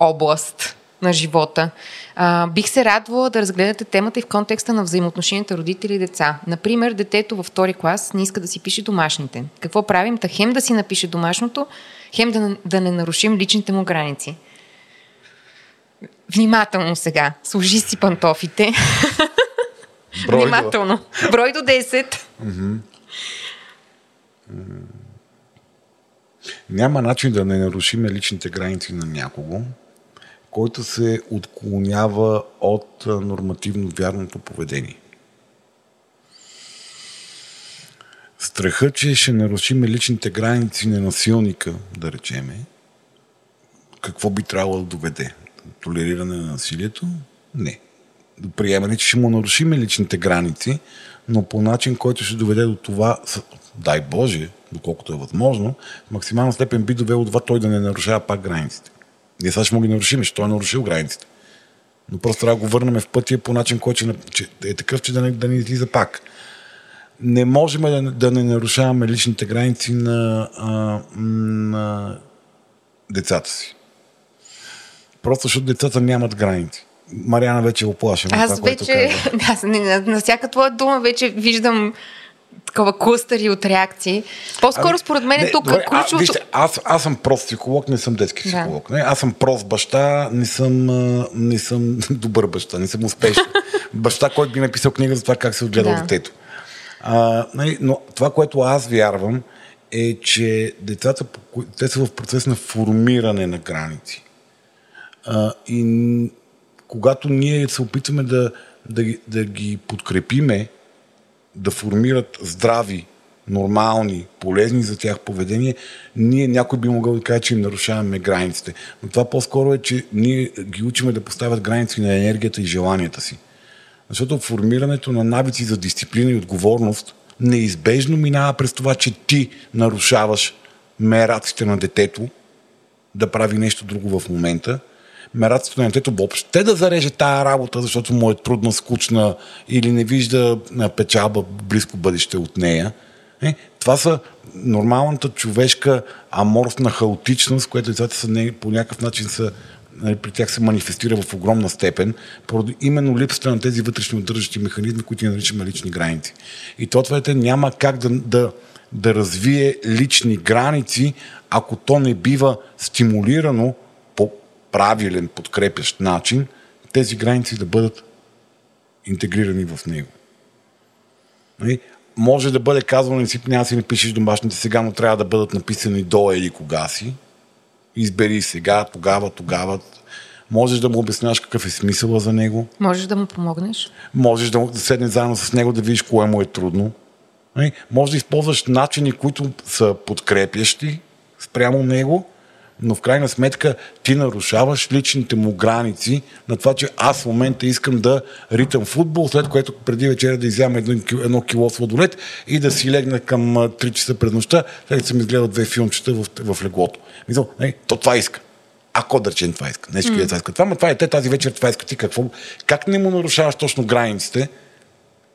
област на живота. А, бих се радвала да разгледате темата и в контекста на взаимоотношенията родители и деца. Например, детето във втори клас не иска да си пише домашните. Какво правим? Та хем да си напише домашното, хем да, да не нарушим личните му граници. Внимателно сега. Сложи си пантофите. Брой Внимателно. До... Брой до десет. Mm-hmm. Mm-hmm. Няма начин да не нарушим личните граници на някого, който се отклонява от нормативно вярното поведение. страха, че ще нарушим личните граници на насилника, да речеме, какво би трябвало да доведе? Толериране на насилието? Не. Да приемаме, че ще му нарушим личните граници, но по начин, който ще доведе до това, дай Боже, доколкото е възможно, максимална степен би довело до това той да не нарушава пак границите. Ние сега ще му ги нарушим, защото той е нарушил границите. Но просто трябва да го върнем в пътя по начин, който е такъв, че да не, да не излиза пак. Не можем да, да не нарушаваме личните граници на, а, на децата си. Просто защото децата нямат граници. Марияна вече е оплашена. Аз това, вече, аз, на, на всяка твоя дума вече виждам такава клъстъри от реакции. По-скоро а, според мен е тук ключовото... Вижте, аз, аз съм прост психолог, не съм детски психолог. Да. Не? Аз съм прост баща, не съм, не съм добър баща, не съм успешен. Баща, който би написал книга за това как се отгледа да. детето. А, но това, което аз вярвам, е, че децата те са в процес на формиране на граници. А, и когато ние се опитваме да, да, да ги подкрепиме, да формират здрави, нормални, полезни за тях поведение, ние някой би могъл да каже, че им нарушаваме границите. Но това по-скоро е, че ние ги учиме да поставят граници на енергията и желанията си. Защото формирането на навици за дисциплина и отговорност неизбежно минава през това, че ти нарушаваш мераците на детето да прави нещо друго в момента. Мераците на детето въобще да зареже тая работа, защото му е трудна, скучна или не вижда печалба близко бъдеще от нея. Е, това са нормалната човешка аморфна хаотичност, която децата са не, по някакъв начин са при тях се манифестира в огромна степен, поради именно липсата на тези вътрешни удържащи механизми, които ни наричаме лични граници. И това твърдете няма как да, да, да развие лични граници, ако то не бива стимулирано по правилен, подкрепящ начин, тези граници да бъдат интегрирани в него. Може да бъде казано, не си, няма си напишеш домашните сега, но трябва да бъдат написани до или кога си. Избери сега, тогава, тогава. Можеш да му обясняваш какъв е смисъла за него. Можеш да му помогнеш. Можеш да, да седнеш заедно с него, да видиш кое му е трудно. Може да използваш начини, които са подкрепящи спрямо него, но в крайна сметка ти нарушаваш личните му граници на това, че аз в момента искам да ритам футбол, след което преди вечеря да изям едно, едно кило сладолет и да си легна към три часа пред нощта, след като съм изгледал две филмчета в, в леглото. Мисля, не, то това иска. Ако да речем това иска. Нещо mm. това иска. Това, ма това е те, тази вечер това иска. Ти какво? Как не му нарушаваш точно границите,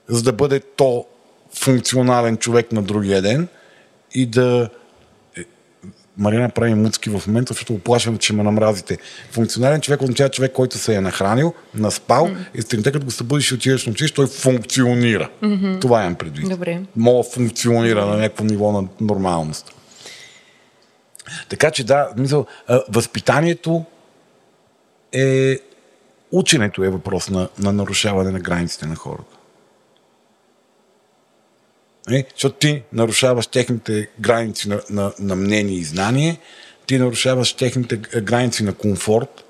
за да бъде то функционален човек на другия ден и да... Марияна прави муцки в момента, защото оплашвам, че ме намразите. Функционален човек означава човек, който се е нахранил, наспал mm. и сутринта, като го събудиш и отидеш на училище, той функционира. Mm-hmm. Това имам предвид. Добре. Мога функционира на някакво ниво на нормалност. Така че да, мисъл, възпитанието е... Ученето е въпрос на, на нарушаване на границите на хората. Е, защото ти нарушаваш техните граници на, на, на мнение и знание, ти нарушаваш техните граници на комфорт,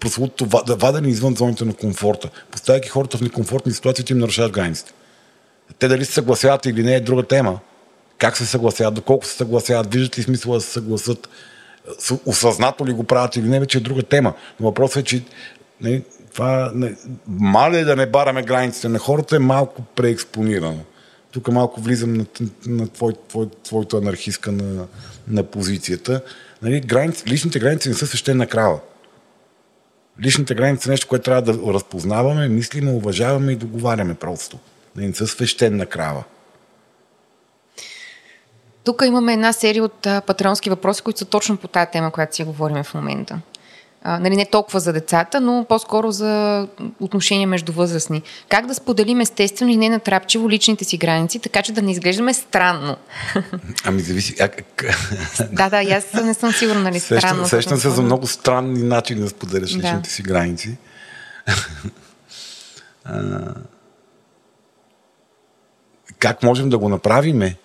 прословото вадене извън зоните на комфорта. Поставяйки хората в некомфортни ситуации, ти им нарушаваш границите. Те дали се съгласяват или не е друга тема. Как се съгласяват, доколко се съгласяват, виждат ли смисъла да се съгласат, осъзнато ли го правят или не, вече е друга тема. Но въпросът е, че не, това не, мале да не бараме границите на хората е малко преекспонирано. Тук малко влизам на, на твой, твой, твоето анархистка на, на позицията. Нали, граници, личните граници не са свещена крава. Личните граници са нещо, което трябва да разпознаваме, мислиме, уважаваме и договаряме просто. Не са свещена крава. Тук имаме една серия от а, патронски въпроси, които са точно по тази тема, която си говорим в момента. А, нали, не толкова за децата, но по-скоро за отношения между възрастни. Как да споделим естествено и не натрапчиво личните си граници, така че да не изглеждаме странно? Ами зависи... А, как... Да, да, аз не съм сигурна, нали, сещам, странно. Сещам се за много странни начини да споделяш да. личните си граници. а, как можем да го направиме?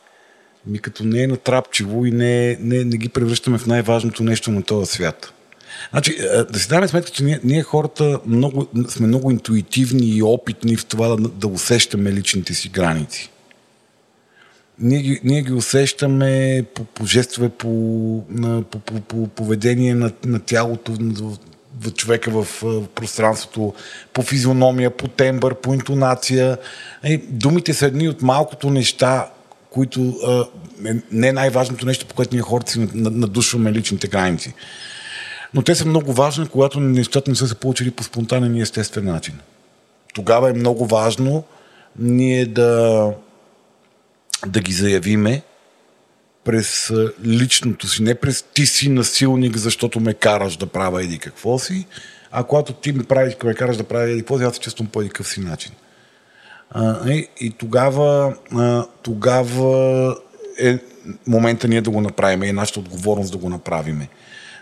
Ми като не е натрапчиво и не, не, не ги превръщаме в най-важното нещо на този свят. Значи, да си даме сметка, че ние, ние хората много, сме много интуитивни и опитни в това да, да усещаме личните си граници. Ние ги, ние ги усещаме по, по жестове, по, на, по, по, по поведение на, на тялото, на, на човека в, в пространството, по физиономия, по тембър, по интонация. Е, думите са едни от малкото неща, които е, не е най-важното нещо, по което ние хората си надушваме личните граници. Но те са много важни, когато нещата не са се получили по спонтанен и естествен начин. Тогава е много важно ние да да ги заявиме през личното си, не през ти си насилник, защото ме караш да правя еди какво си, а когато ти ме, правиш, ме караш да правя еди какво си, аз се чувствам по еди какъв си начин. А, и, и тогава, а, тогава е момента ние да го направим, е нашата отговорност да го направим.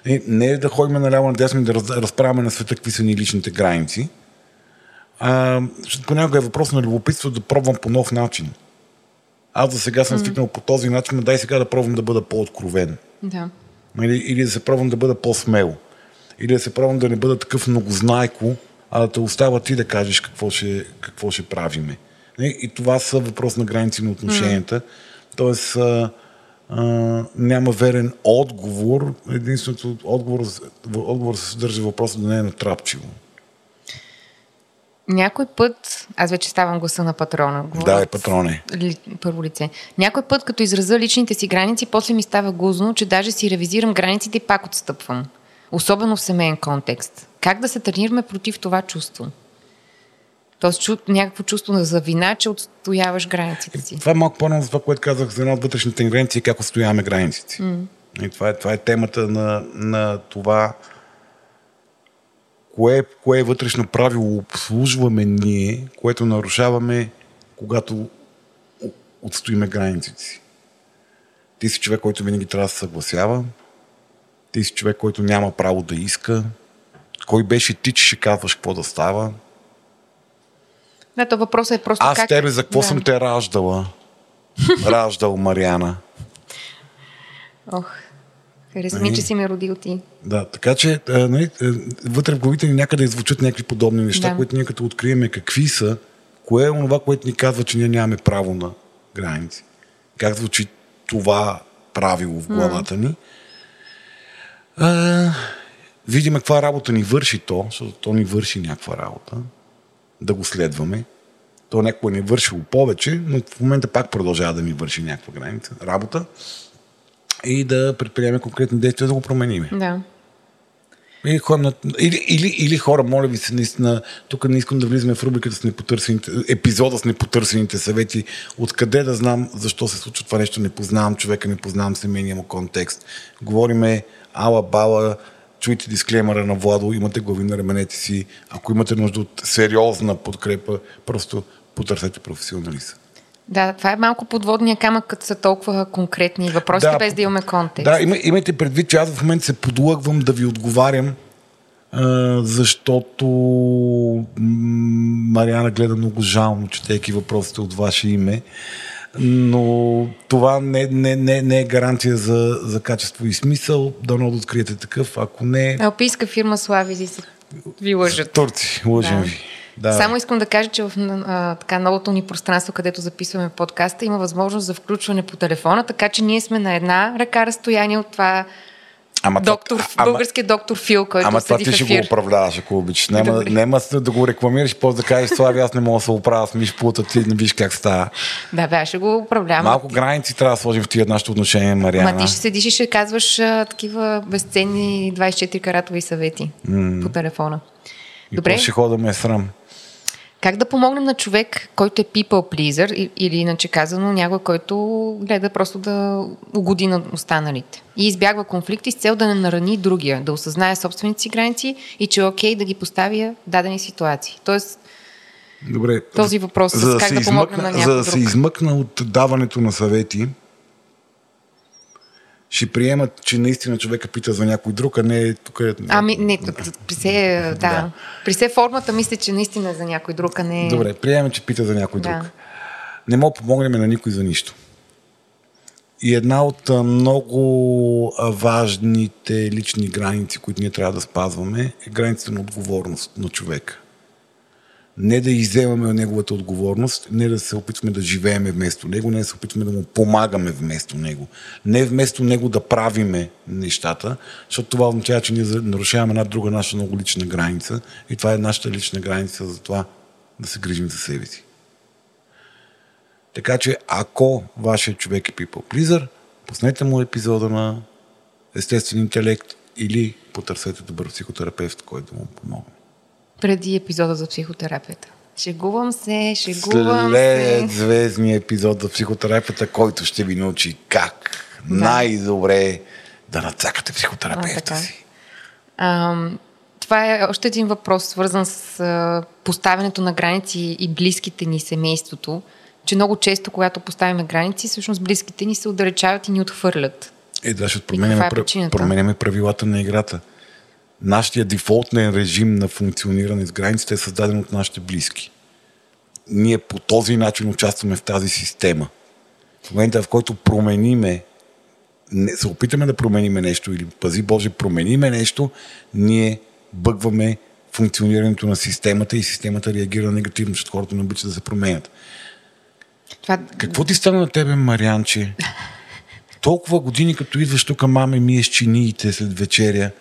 И не е да ходим наляво надясно и да раз, разправяме на света какви са ни личните граници, а, защото понякога е въпрос на любопитство да пробвам по нов начин. Аз за сега съм свикнал mm-hmm. по този начин, дай сега да пробвам да бъда по-откровен. Да. Или, или да се пробвам да бъда по-смел. Или да се пробвам да не бъда такъв многознайко, а да те остава ти да кажеш какво ще, какво ще правиме. И, и това са въпрос на граници на отношенията. Mm-hmm. Тоест а, а, няма верен отговор. Единственото отговор, отговор се съдържа въпроса да не е натрапчиво. Някой път, аз вече ставам гласа на патрона. Да, е патроне. Ли, първо лице. Някой път, като изразя личните си граници, после ми става гузно, че даже си ревизирам границите и пак отстъпвам. Особено в семейен контекст. Как да се тренираме против това чувство? Тоест чу, някакво чувство на завина, че отстояваш границите си. И това е малко по-рано за това, което казах за една от вътрешните граници и как отстояваме границите. Mm. И това е, това е темата на, на това... Кое, кое вътрешно правило обслужваме ние, което нарушаваме, когато отстоиме границите си. Ти си човек, който винаги трябва да се съгласява. Ти си човек, който няма право да иска. Кой беше ти, че ще казваш какво да става? Не, то въпросът е просто Аз как... тебе за какво да. съм те раждала? Раждал, Марияна. Ох... Харесми, че си ме родил ти. Да, така че а, нали, вътре в главите ни някъде звучат някакви подобни неща, да. Които ние като откриеме какви са, кое е онова, което ни казва, че ние нямаме право на граници. Как звучи това правило в главата ни. А, видим каква работа ни върши то, защото то ни върши някаква работа, да го следваме. То някога ни е вършило повече, но в момента пак продължава да ни върши някаква граница, работа. И да предприемем конкретни действия, да го променим. Да. Или, на... или, или, или хора, моля ви се, наистина, тук не искам да влизаме в рубриката с непотърсените, епизода с непотърсените съвети. Откъде да знам защо се случва това нещо? Не познавам човека, не познавам семейния му контекст. Говориме ала-бала, чуйте дисклеймера на Владо, имате глави на раменете си. Ако имате нужда от сериозна подкрепа, просто потърсете професионалиста. Да, това е малко подводния камък, като са толкова конкретни въпроси, да, без да имаме контекст. Да, има, имайте предвид, че аз в момента се подлъгвам да ви отговарям, а, защото Марияна гледа много жално, четейки въпросите от ваше име, но това не, не, не, не е гаранция за, за качество и смисъл. Дано да откриете такъв, ако не... Алпийска фирма Слави ви лъжат. Турци, лъжим ви. Да. Да. Само искам да кажа, че в а, така, новото ни пространство, където записваме подкаста, има възможност за включване по телефона, така че ние сме на една ръка разстояние от това ама, доктор, ама, българския доктор Фил, който ама, седи в ефир. Ама това ти ще го управляваш, ако обичаш. Нема, нема да го рекламираш, после да кажеш, Слави, аз не мога да се оправя, с миш пулата, ти не виж как става. Да, бе, аз ще го управлявам. Малко граници трябва да сложим в тия нашите отношения, Марияна. Ама ти ще седиш и ще казваш а, такива безценни двайсет и четири каратови съвети mm. по телефона. Добре. И ще хода ме срам. Как да помогнем на човек, който е people pleaser, или иначе казано някой, който гледа просто да угоди на останалите и избягва конфликти с цел да не нарани другия, да осъзнае собствените си граници и че е окей да ги поставя в дадени ситуации. Тоест, добре, този въпрос за, с как да, да помогнем измъкна, на някой за друг. За да се измъкна от даването на съвети, ще приемат, че наистина човека пита за някой друг, а не тук е... Ами, не, при се, да. да. При се формата мисля, че наистина е за някой друг, а не... Добре, приемаме, че пита за някой да. друг. Не мога да помогнем на никой за нищо. И една от много важните лични граници, които ние трябва да спазваме, е границата на отговорност на човека. не да изземаме неговата отговорност, не да се опитваме да живееме вместо него, не да се опитваме да му помагаме вместо него. Не вместо него да правиме нещата, защото това означава, че ние нарушаваме една друга наша много лична граница и това е нашата лична граница за това да се грижим за себе си. Така че, ако вашия човек е people pleaser, пуснете му епизода на Естествен интелект или потърсете добър психотерапевт, който да му помогне. Преди епизода за психотерапията. Шегувам се, шегувам се. След звездния епизод за психотерапията, който ще ви научи как да. най-добре да нацакате психотерапевта а, си. А, това е още един въпрос, свързан с поставянето на граници и близките ни, семейството, че много често, когато поставяме граници, всъщност близките ни се отдалечават и ни отхвърлят. Е, да, ще променяме, е променяме правилата на играта. Нашия дефолтен режим на функциониране с границите е създаден от нашите близки. Ние по този начин участваме в тази система. В момента, в който промениме, не, се опитаме да промениме нещо или, пази Боже, промениме нещо, ние бъгваме функционирането на системата и системата реагира негативно, защото хората не обичат да се променят. Това... Какво ти стана на тебе, Марианче? Толкова години, като идваш тук, маме, миеш чиниите след вечеря.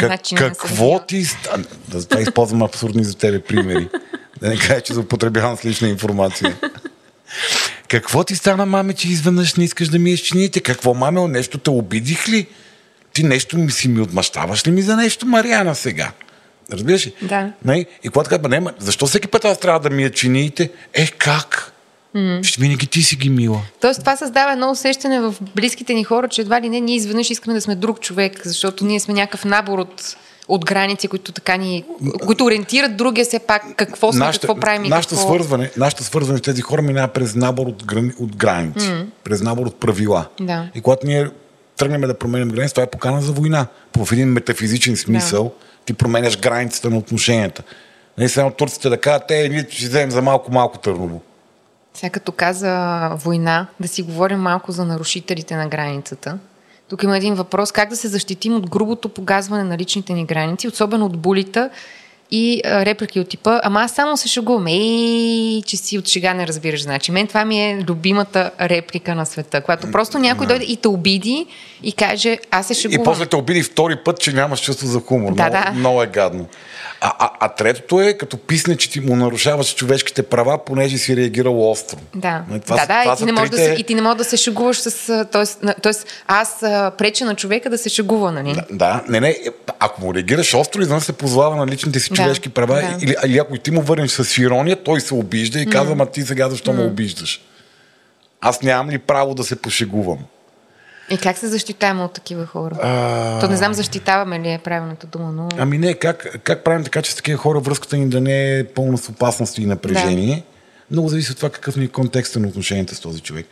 Как, какво ти стана? Да използвам абсурдни за тебе примери. Да не кажа, че заупотребявам с лична информация. Какво ти стана, маме, че изведнъж не искаш да миеш чиниите? Какво, маме, нещо те обидих ли? Ти нещо ми си ми отмъщаваш ли ми за нещо, Марияна, сега? Разбираш ли? Да. И когато казва, не, защо всеки път аз трябва да мия чиниите? Е, как? Ще винаги ти си ги мила. Тоест това създава едно усещане в близките ни хора, че едва ли не ние изведнъж искаме да сме друг човек, защото ние сме някакъв набор от, от граници, които така ни, които ориентират другия все пак какво сме, нашата, какво правим и нашата какво... Свързване, нашата свързване с тези хора минава през набор от, грани, от граници, mm. през набор от правила. Да. И когато ние тръгнем да променим граници, това е покана за война. В един метафизичен смисъл да. ти променяш границата на отношенията. Не само турците да кажат, е, ние ще вземем за малко-малко Търново. Сега като каза война, да си говорим малко за нарушителите на границата. Тук има един въпрос, как да се защитим от грубото погазване на личните ни граници, особено от булита и а, реплики от типа, ама аз само се шегувам, ей, че си от шега не разбираш. Значи, мен това ми е любимата реплика на света, когато просто някой дойде и те обиди и каже, аз се шегувам. И после те обиди втори път, че нямаш чувство за хумор. Да, много, да. много е гадно. А, а, а третото е, като писне, че ти му нарушаваш човешките права, понеже си реагирал остро. Да, това, да, да, това и, ти не можеш трите... да се, и ти не можеш да се шегуваш с... Тоест, тоест аз а, преча на човека да се шегува, нали? Да, да, не, не, ако му реагираш остро, извън се позвава на личните си да, човешки права, да. или, или ако ти му върнеш с ирония, той се обижда и казва, ма mm. ти сега защо mm. ме обиждаш? Аз нямам ли право да се пошегувам? И как се защитаваме от такива хора? А... То не знам, защитаваме ли е правилната дума, но... Ами не, как, как правим така, че с такива хора връзката ни да не е пълна с опасност и напрежение? Да. Много зависи от това какъв ни е контекстът на отношенията с този човек.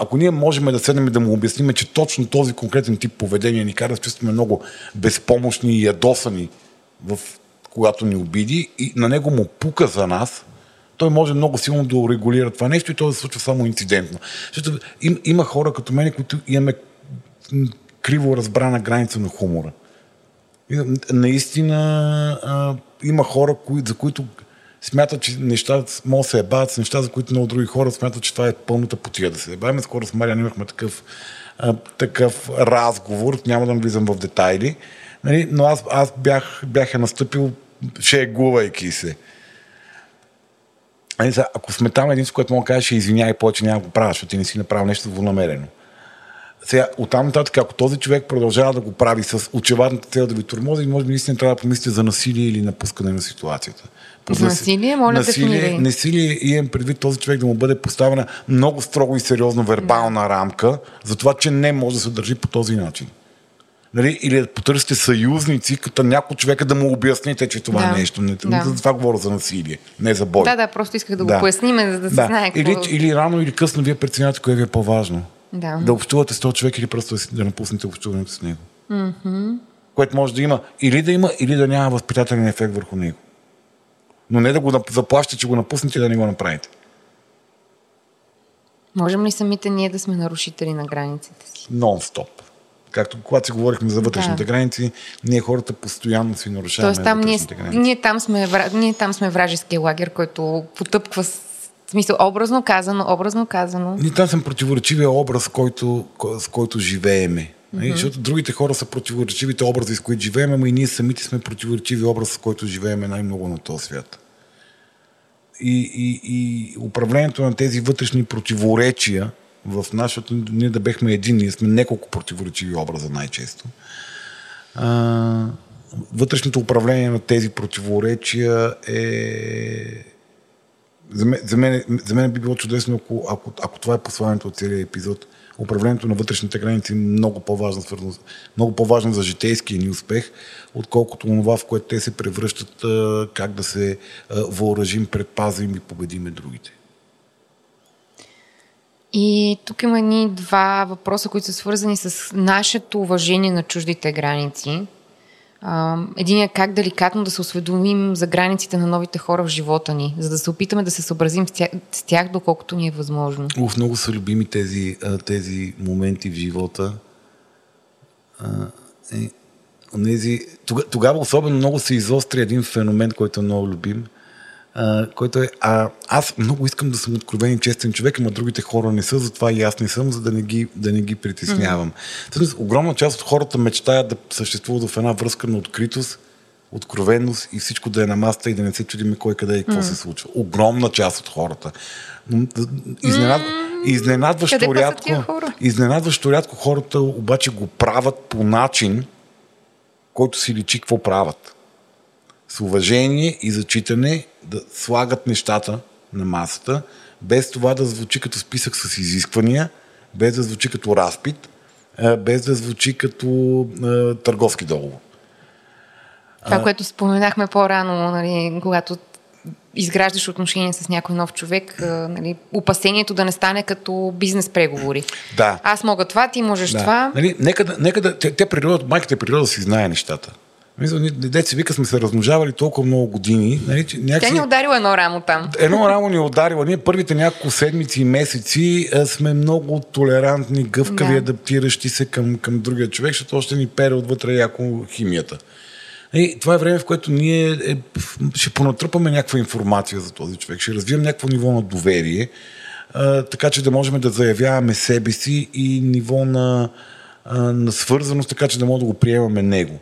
Ако ние можем да седнем и да му обясним, че точно този конкретен тип поведение ни кара да чувстваме много безпомощни и ядосани, в... когато ни обиди, и на него му пука за нас... Той може много силно да урегулира това нещо и то да се случва само инцидентно. Защото им, има хора като мен, които имаме криво разбрана граница на хумора. И, наистина а, има хора, кои, за които смятат, че неща могат да се ебават с неща, за които много други хора смятат, че това е пълната потия да се ебаваме. Скоро с Марияна имахме такъв, а, такъв разговор, няма да навлизам в детайли, нали? Но аз, аз бях, бях е настъпил шегувайки се. Ако сме там, единството, което мога да кажа, ще извиняй, повече няма го правя, защото ти не си направил нещо злонамерено. Сега, оттам нататък, ако този човек продължава да го прави с очевадната цел да ви тормози, може би наистина трябва да помислите за насилие или напускане на ситуацията. За насилие, моля да дефинирай. Насилие, имам предвид този човек да му бъде поставена много строго и сериозно вербална рамка, за това, че не може да се държи по този начин. Нали? Или да потърсите съюзници, като някой човека да му обясните, че това да, нещо. Не, да. За това говоря за насилие, не за бой. Да, да, просто исках да го да. поясним, за да се да. знае какво... Или, или рано или късно вие преценявате кое ви е по-важно. Да, да общувате с този човек или просто да напуснете общуването с него. Mm-hmm. Което може да има или да има, или да няма възпитателен ефект върху него. Но не да го заплащате, че го напуснете и да не го направите. Можем ли самите ние да сме нарушители на границите си? Нон-стоп. както когато си говорихме за вътрешните да. граници, ние хората постоянно си нарушаваме вътрешните ние, граници. Ние там, сме, ние там сме вражеския лагер, който потъпква в смисъл, образно казано, образно казано. Ние там съм противоречивия образ, който, с който живееме. Mm-hmm. Защото другите хора са противоречивите образи, с които живееме, но и ние самите сме противоречиви образ, с който живееме най-много на този свят. И, и, и управлението на тези вътрешни противоречия в нашата... Ние да бехме един, ние сме няколко противоречиви образа най-често. А, вътрешното управление на тези противоречия е... За мен, за мен, за мен би било чудесно, ако, ако, ако това е посланието от целия епизод. Управлението на вътрешните граници е много по-важно, свързано, много по-важно за житейския ни успех, отколкото това, в което те се превръщат, как да се въоръжим, предпазим и победиме другите. И тук има ни два въпроса, които са свързани с нашето уважение на чуждите граници. Един е как деликатно да се осведомим за границите на новите хора в живота ни, за да се опитаме да се съобразим с тях, доколкото ни е възможно. Уф, много са любими тези, тези моменти в живота. Тогава особено много се изостря един феномен, който е много любим, който е а, аз много искам да съм откровен и честен човек, ама другите хора не са, затова и аз не съм, за да не ги, да не ги притеснявам. Mm-hmm. Също, огромна част от хората мечтаят да съществуват в една връзка на откритост, откровенност и всичко да е на масата и да не се чудим кой къде и какво mm-hmm. се случва. Огромна част от хората. Изненад... Mm-hmm. Изненадващо, рядко, изненадващо рядко хората обаче го правят по начин, който си личи какво правят. С уважение и зачитане да слагат нещата на масата, без това да звучи като списък с изисквания, без да звучи като разпит, без да звучи като е, търговски договор. Това, а, което споменахме по-рано, нали, когато изграждаш отношения с някой нов човек, нали, опасението да не стане като бизнес преговори. Да. Аз мога това, ти можеш да. това. Нали, нека да, нека да, те, те природа, майката природа си знае нещата. Деца вика сме се размножавали толкова много години. Нали, че някакси... Тя ни ударила едно рамо там. Едно рамо ни ударила. Ние първите няколко седмици и месеци сме много толерантни, гъвкави, да. адаптиращи се към, към другия човек, защото още ни пере отвътре яко химията. И това е време, в което ние е, ще понатръпаме някаква информация за този човек, ще развием някакво ниво на доверие, а, така че да можем да заявяваме себе си и ниво на, а, на свързаност, така че да можем да го приемаме него.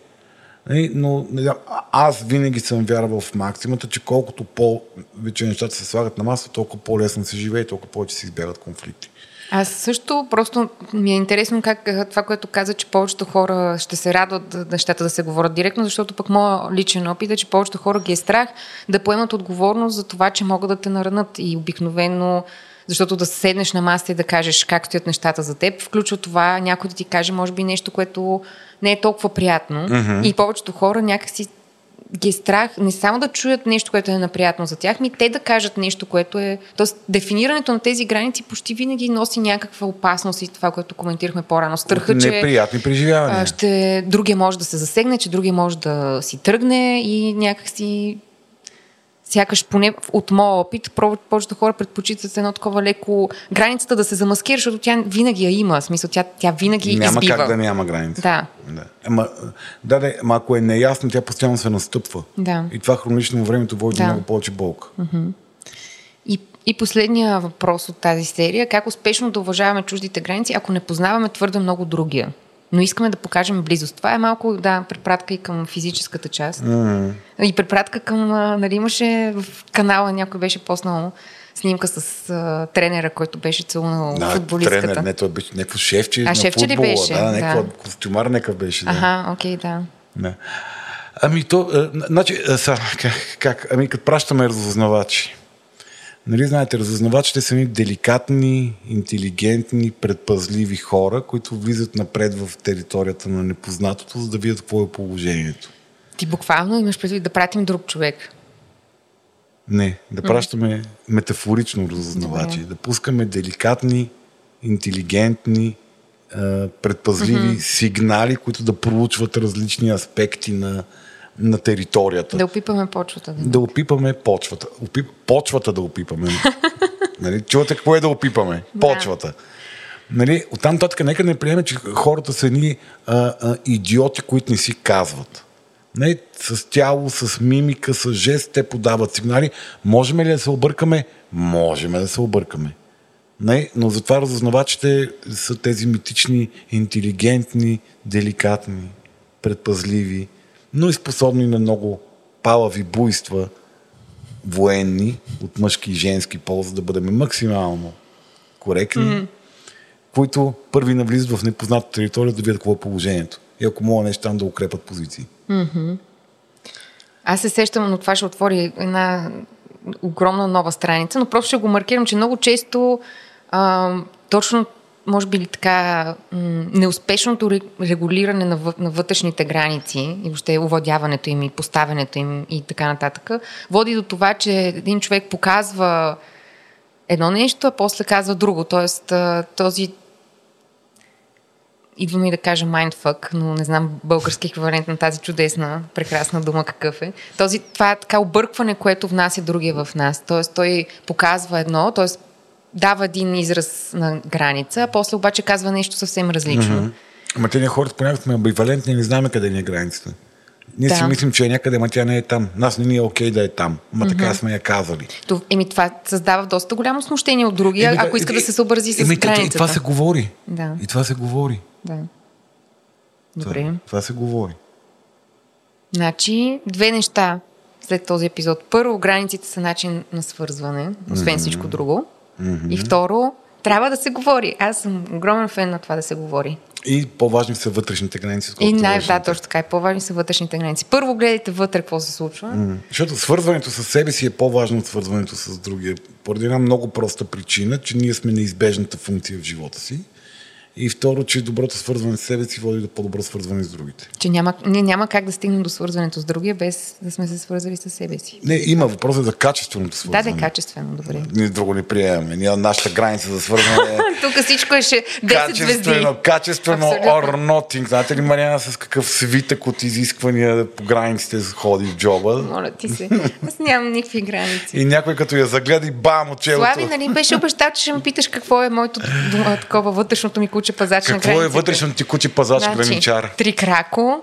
Но не знам, аз винаги съм вярвал в максимата, че колкото по-вече нещата се слагат на маса, толкова по-лесно се живее и толкова повече се избягат конфликти. Аз също просто ми е интересно как това, което каза, че повечето хора ще се радват нещата да се говорят директно, защото пък моят личен опит е, че повечето хора ги е страх да поемат отговорност за това, че могат да те наранят и обикновено, защото да седнеш на масата и да кажеш как стоят нещата за теб, включва това някой да ти каже може би нещо, което не е толкова приятно. Mm-hmm. И повечето хора някакси ги е страх не само да чуят нещо, което е неприятно за тях, ми те да кажат нещо, което е... Тоест, дефинирането на тези граници почти винаги носи някаква опасност и това, което коментирахме по-рано. Страха, че... Неприятни преживявания. Ще... Другия може да се засегне, че другия може да си тръгне и някакси... Сякаш поне от моя опит, повечето хора предпочитат едно такова леко границата да се замаскира, защото тя винаги я има. В смисъл, тя, тя винаги няма избива. Няма как да няма граница. Да. Да. Ама, да, да, ама ако е неясно, тя постоянно се настъпва. Да. И това хронично времето води да. много повече болка. Mm-hmm. И, и последния въпрос от тази серия. Как успешно да уважаваме чуждите граници, ако не познаваме твърде много другия? Но искаме да покажем близост. Това е малко, да, препратка и към физическата част. Mm. И препратка към, нали, имаше в канала, някой беше поснал снимка с а, тренера, който беше целунал да, футболистката. Тренер, не, той беше някакво шефче на шефче футбола. Ли беше? Да, някаква да. костюмар нека беше. Да. Аха, окей, да. да. Ами то, а, значи, а, са, как, как, ами като пращаме разузнавачи. Нали, знаете, разузнавачите са ни деликатни, интелигентни, предпазливи хора, които влизат напред в територията на непознатото, за да видят какво е положението. Ти буквално имаш предвид да пратим друг човек? Не, да пращаме метафорично разузнавачи, да пускаме деликатни, интелигентни, предпазливи сигнали, които да проучват различни аспекти на... на територията. Да опипаме почвата. Да, да опипаме почвата. Опип... Почвата да опипаме. Нали? Чувате какво е да опипаме? Почвата. Нали, оттам татка нека не приеме, че хората са едни а, а, идиоти, които не си казват. Нали, с тяло, с мимика, с жест, те подават сигнали. Можем ли да се объркаме? Можем да се объркаме. Нали, но затова разузнавачите са тези митични, интелигентни, деликатни, предпазливи, но и способни на много палави буйства, военни, от мъжки и женски пол, за да бъдем максимално коректни, mm-hmm. които първи навлизат в непозната територия да видят какво е положението. И ако мога нещо там да укрепят позиции. Mm-hmm. Аз се сещам, но това ще отвори една огромна нова страница, но просто ще го маркирам, че много често а, точно може би ли така неуспешното регулиране на, въ, на вътрешните граници и въобще овладяването им и поставянето им и така нататък, води до това, че един човек показва едно нещо, а после казва друго. Тоест този идваме и да кажа mindfuck, но не знам български еквивалент на тази чудесна, прекрасна дума какъв е. Този, това е така объркване, което внася другия в нас. Тоест той показва едно, т.е. дава един израз на граница, а после обаче казва нещо съвсем различно. Mm-hmm. Ама те ние хората понякога сме амбивалентни и не знаем къде ни е границата. Ние да. си мислим, че е някъде, ама тя не е там. Нас не ни е окей да е там. Ама mm-hmm. така сме я казали. То, еми това създава доста голямо смущение от другия, еми, ако иска еми, да се съобрази с еми, границата. И това се говори. Да. И това се говори. Да. Добре. Това, това се говори. Значи, две неща след този епизод. Първо, границите са начин на свързване, освен mm-hmm. всичко друго. Mm-hmm. И второ, трябва да се говори. Аз съм огромен фен на това да се говори. И по-важни са вътрешните граници. И най- да, точно така. И по-важни са вътрешните граници. Първо гледайте вътре какво се случва. Mm-hmm. Защото свързването с себе си е по-важно от свързването с другия. Поради една много проста причина, че ние сме неизбежната функция в живота си. И второ, че доброто свързване с себе си води до по-добро свързване с другите. Че няма, не, няма как да стигнем до свързването с другия, без да сме се свързали с себе си. Не, има въпрос за качественото свързване. Да, да е качествено, добре. Ние друго не приемаме. Ние нашата граница за свързване е... Тук всичко е ще десет звезди. Качествено, качествено or nothing. Знаете ли, Марияна, с какъв свитък от изисквания по границите ходи в джоба? Моля ти се. Аз нямам никакви граници. И някой като я загледа и бам, отчелото. Слави, нали, беше обещал, че ще ме питаш какво е моето такова вътрешното ми куче. Какво е вътрешно ти куче пазач граничар? Значи, три крако,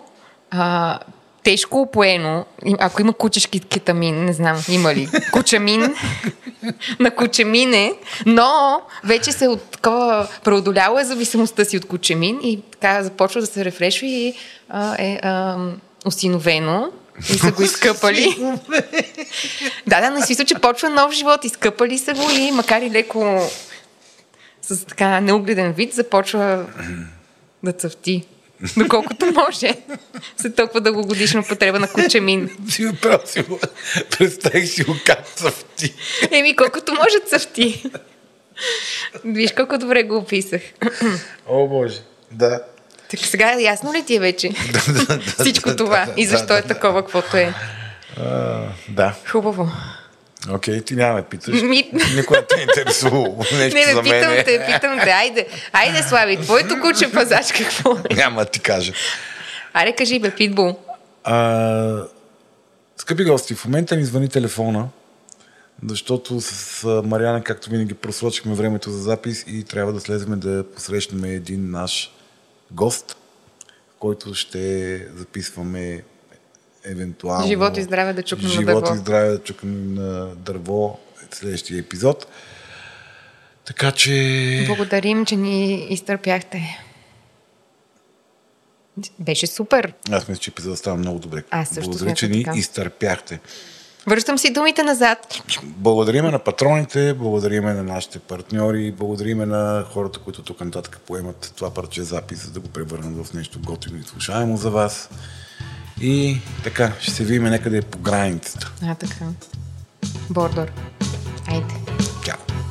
а, тежко опоено, ако има кучешки кетамин, не знам, има ли, кучамин, на кучамин е, но вече се от такова преодоляла е зависимостта си от кучамин и така започва да се рефрешва и а, е а, осиновено. И са го изкъпали. да, да, но смисъл, че почва нов живот, изкъпали са го и макар и леко... с така неугледен вид започва да цъфти. Доколкото може. След толкова дългогодишна употреба на кучамин. Ти направо си го представих си го как цъфти. Еми, колкото може цъфти. Виж колко добре го описах. О, Боже. Да. Така сега ясно ли ти е вече? да, да, да, всичко да, това. Да, и защо да, е да, такова, да. Каквото е. А, да. Хубаво. Окей, okay, ти няма ме питаш. Ми... Никога те интересува нещо не, не, за мен. Не, питам те, питам те. Айде, айде Слави, твоето куче пазач какво е? Няма да ти кажа. Аре, кажи бе, питбул. А, скъпи гости, в момента ни звъни телефона, защото с Марияна, както винаги, просрочихме времето за запис и трябва да слезем да посрещнем един наш гост, който ще записваме евентуално... Живот и здраве да чукнем на дърво. Живот и здраве да чукнем на дърво следващия епизод. Така че... Благодарим, че ни изтърпяхте. Беше супер. Аз мисля, че епизодът става много добре. Аз също благодаря, че ни така. изтърпяхте. Връщам си думите назад. Благодариме на патроните, благодариме на нашите партньори, благодариме на хората, които тук нататък поемат това парче запис, за да го превърнат в нещо готино и слушаемо за вас. И така, ще се видим някъде по границата. А, така. Бордор. Айде. Чао.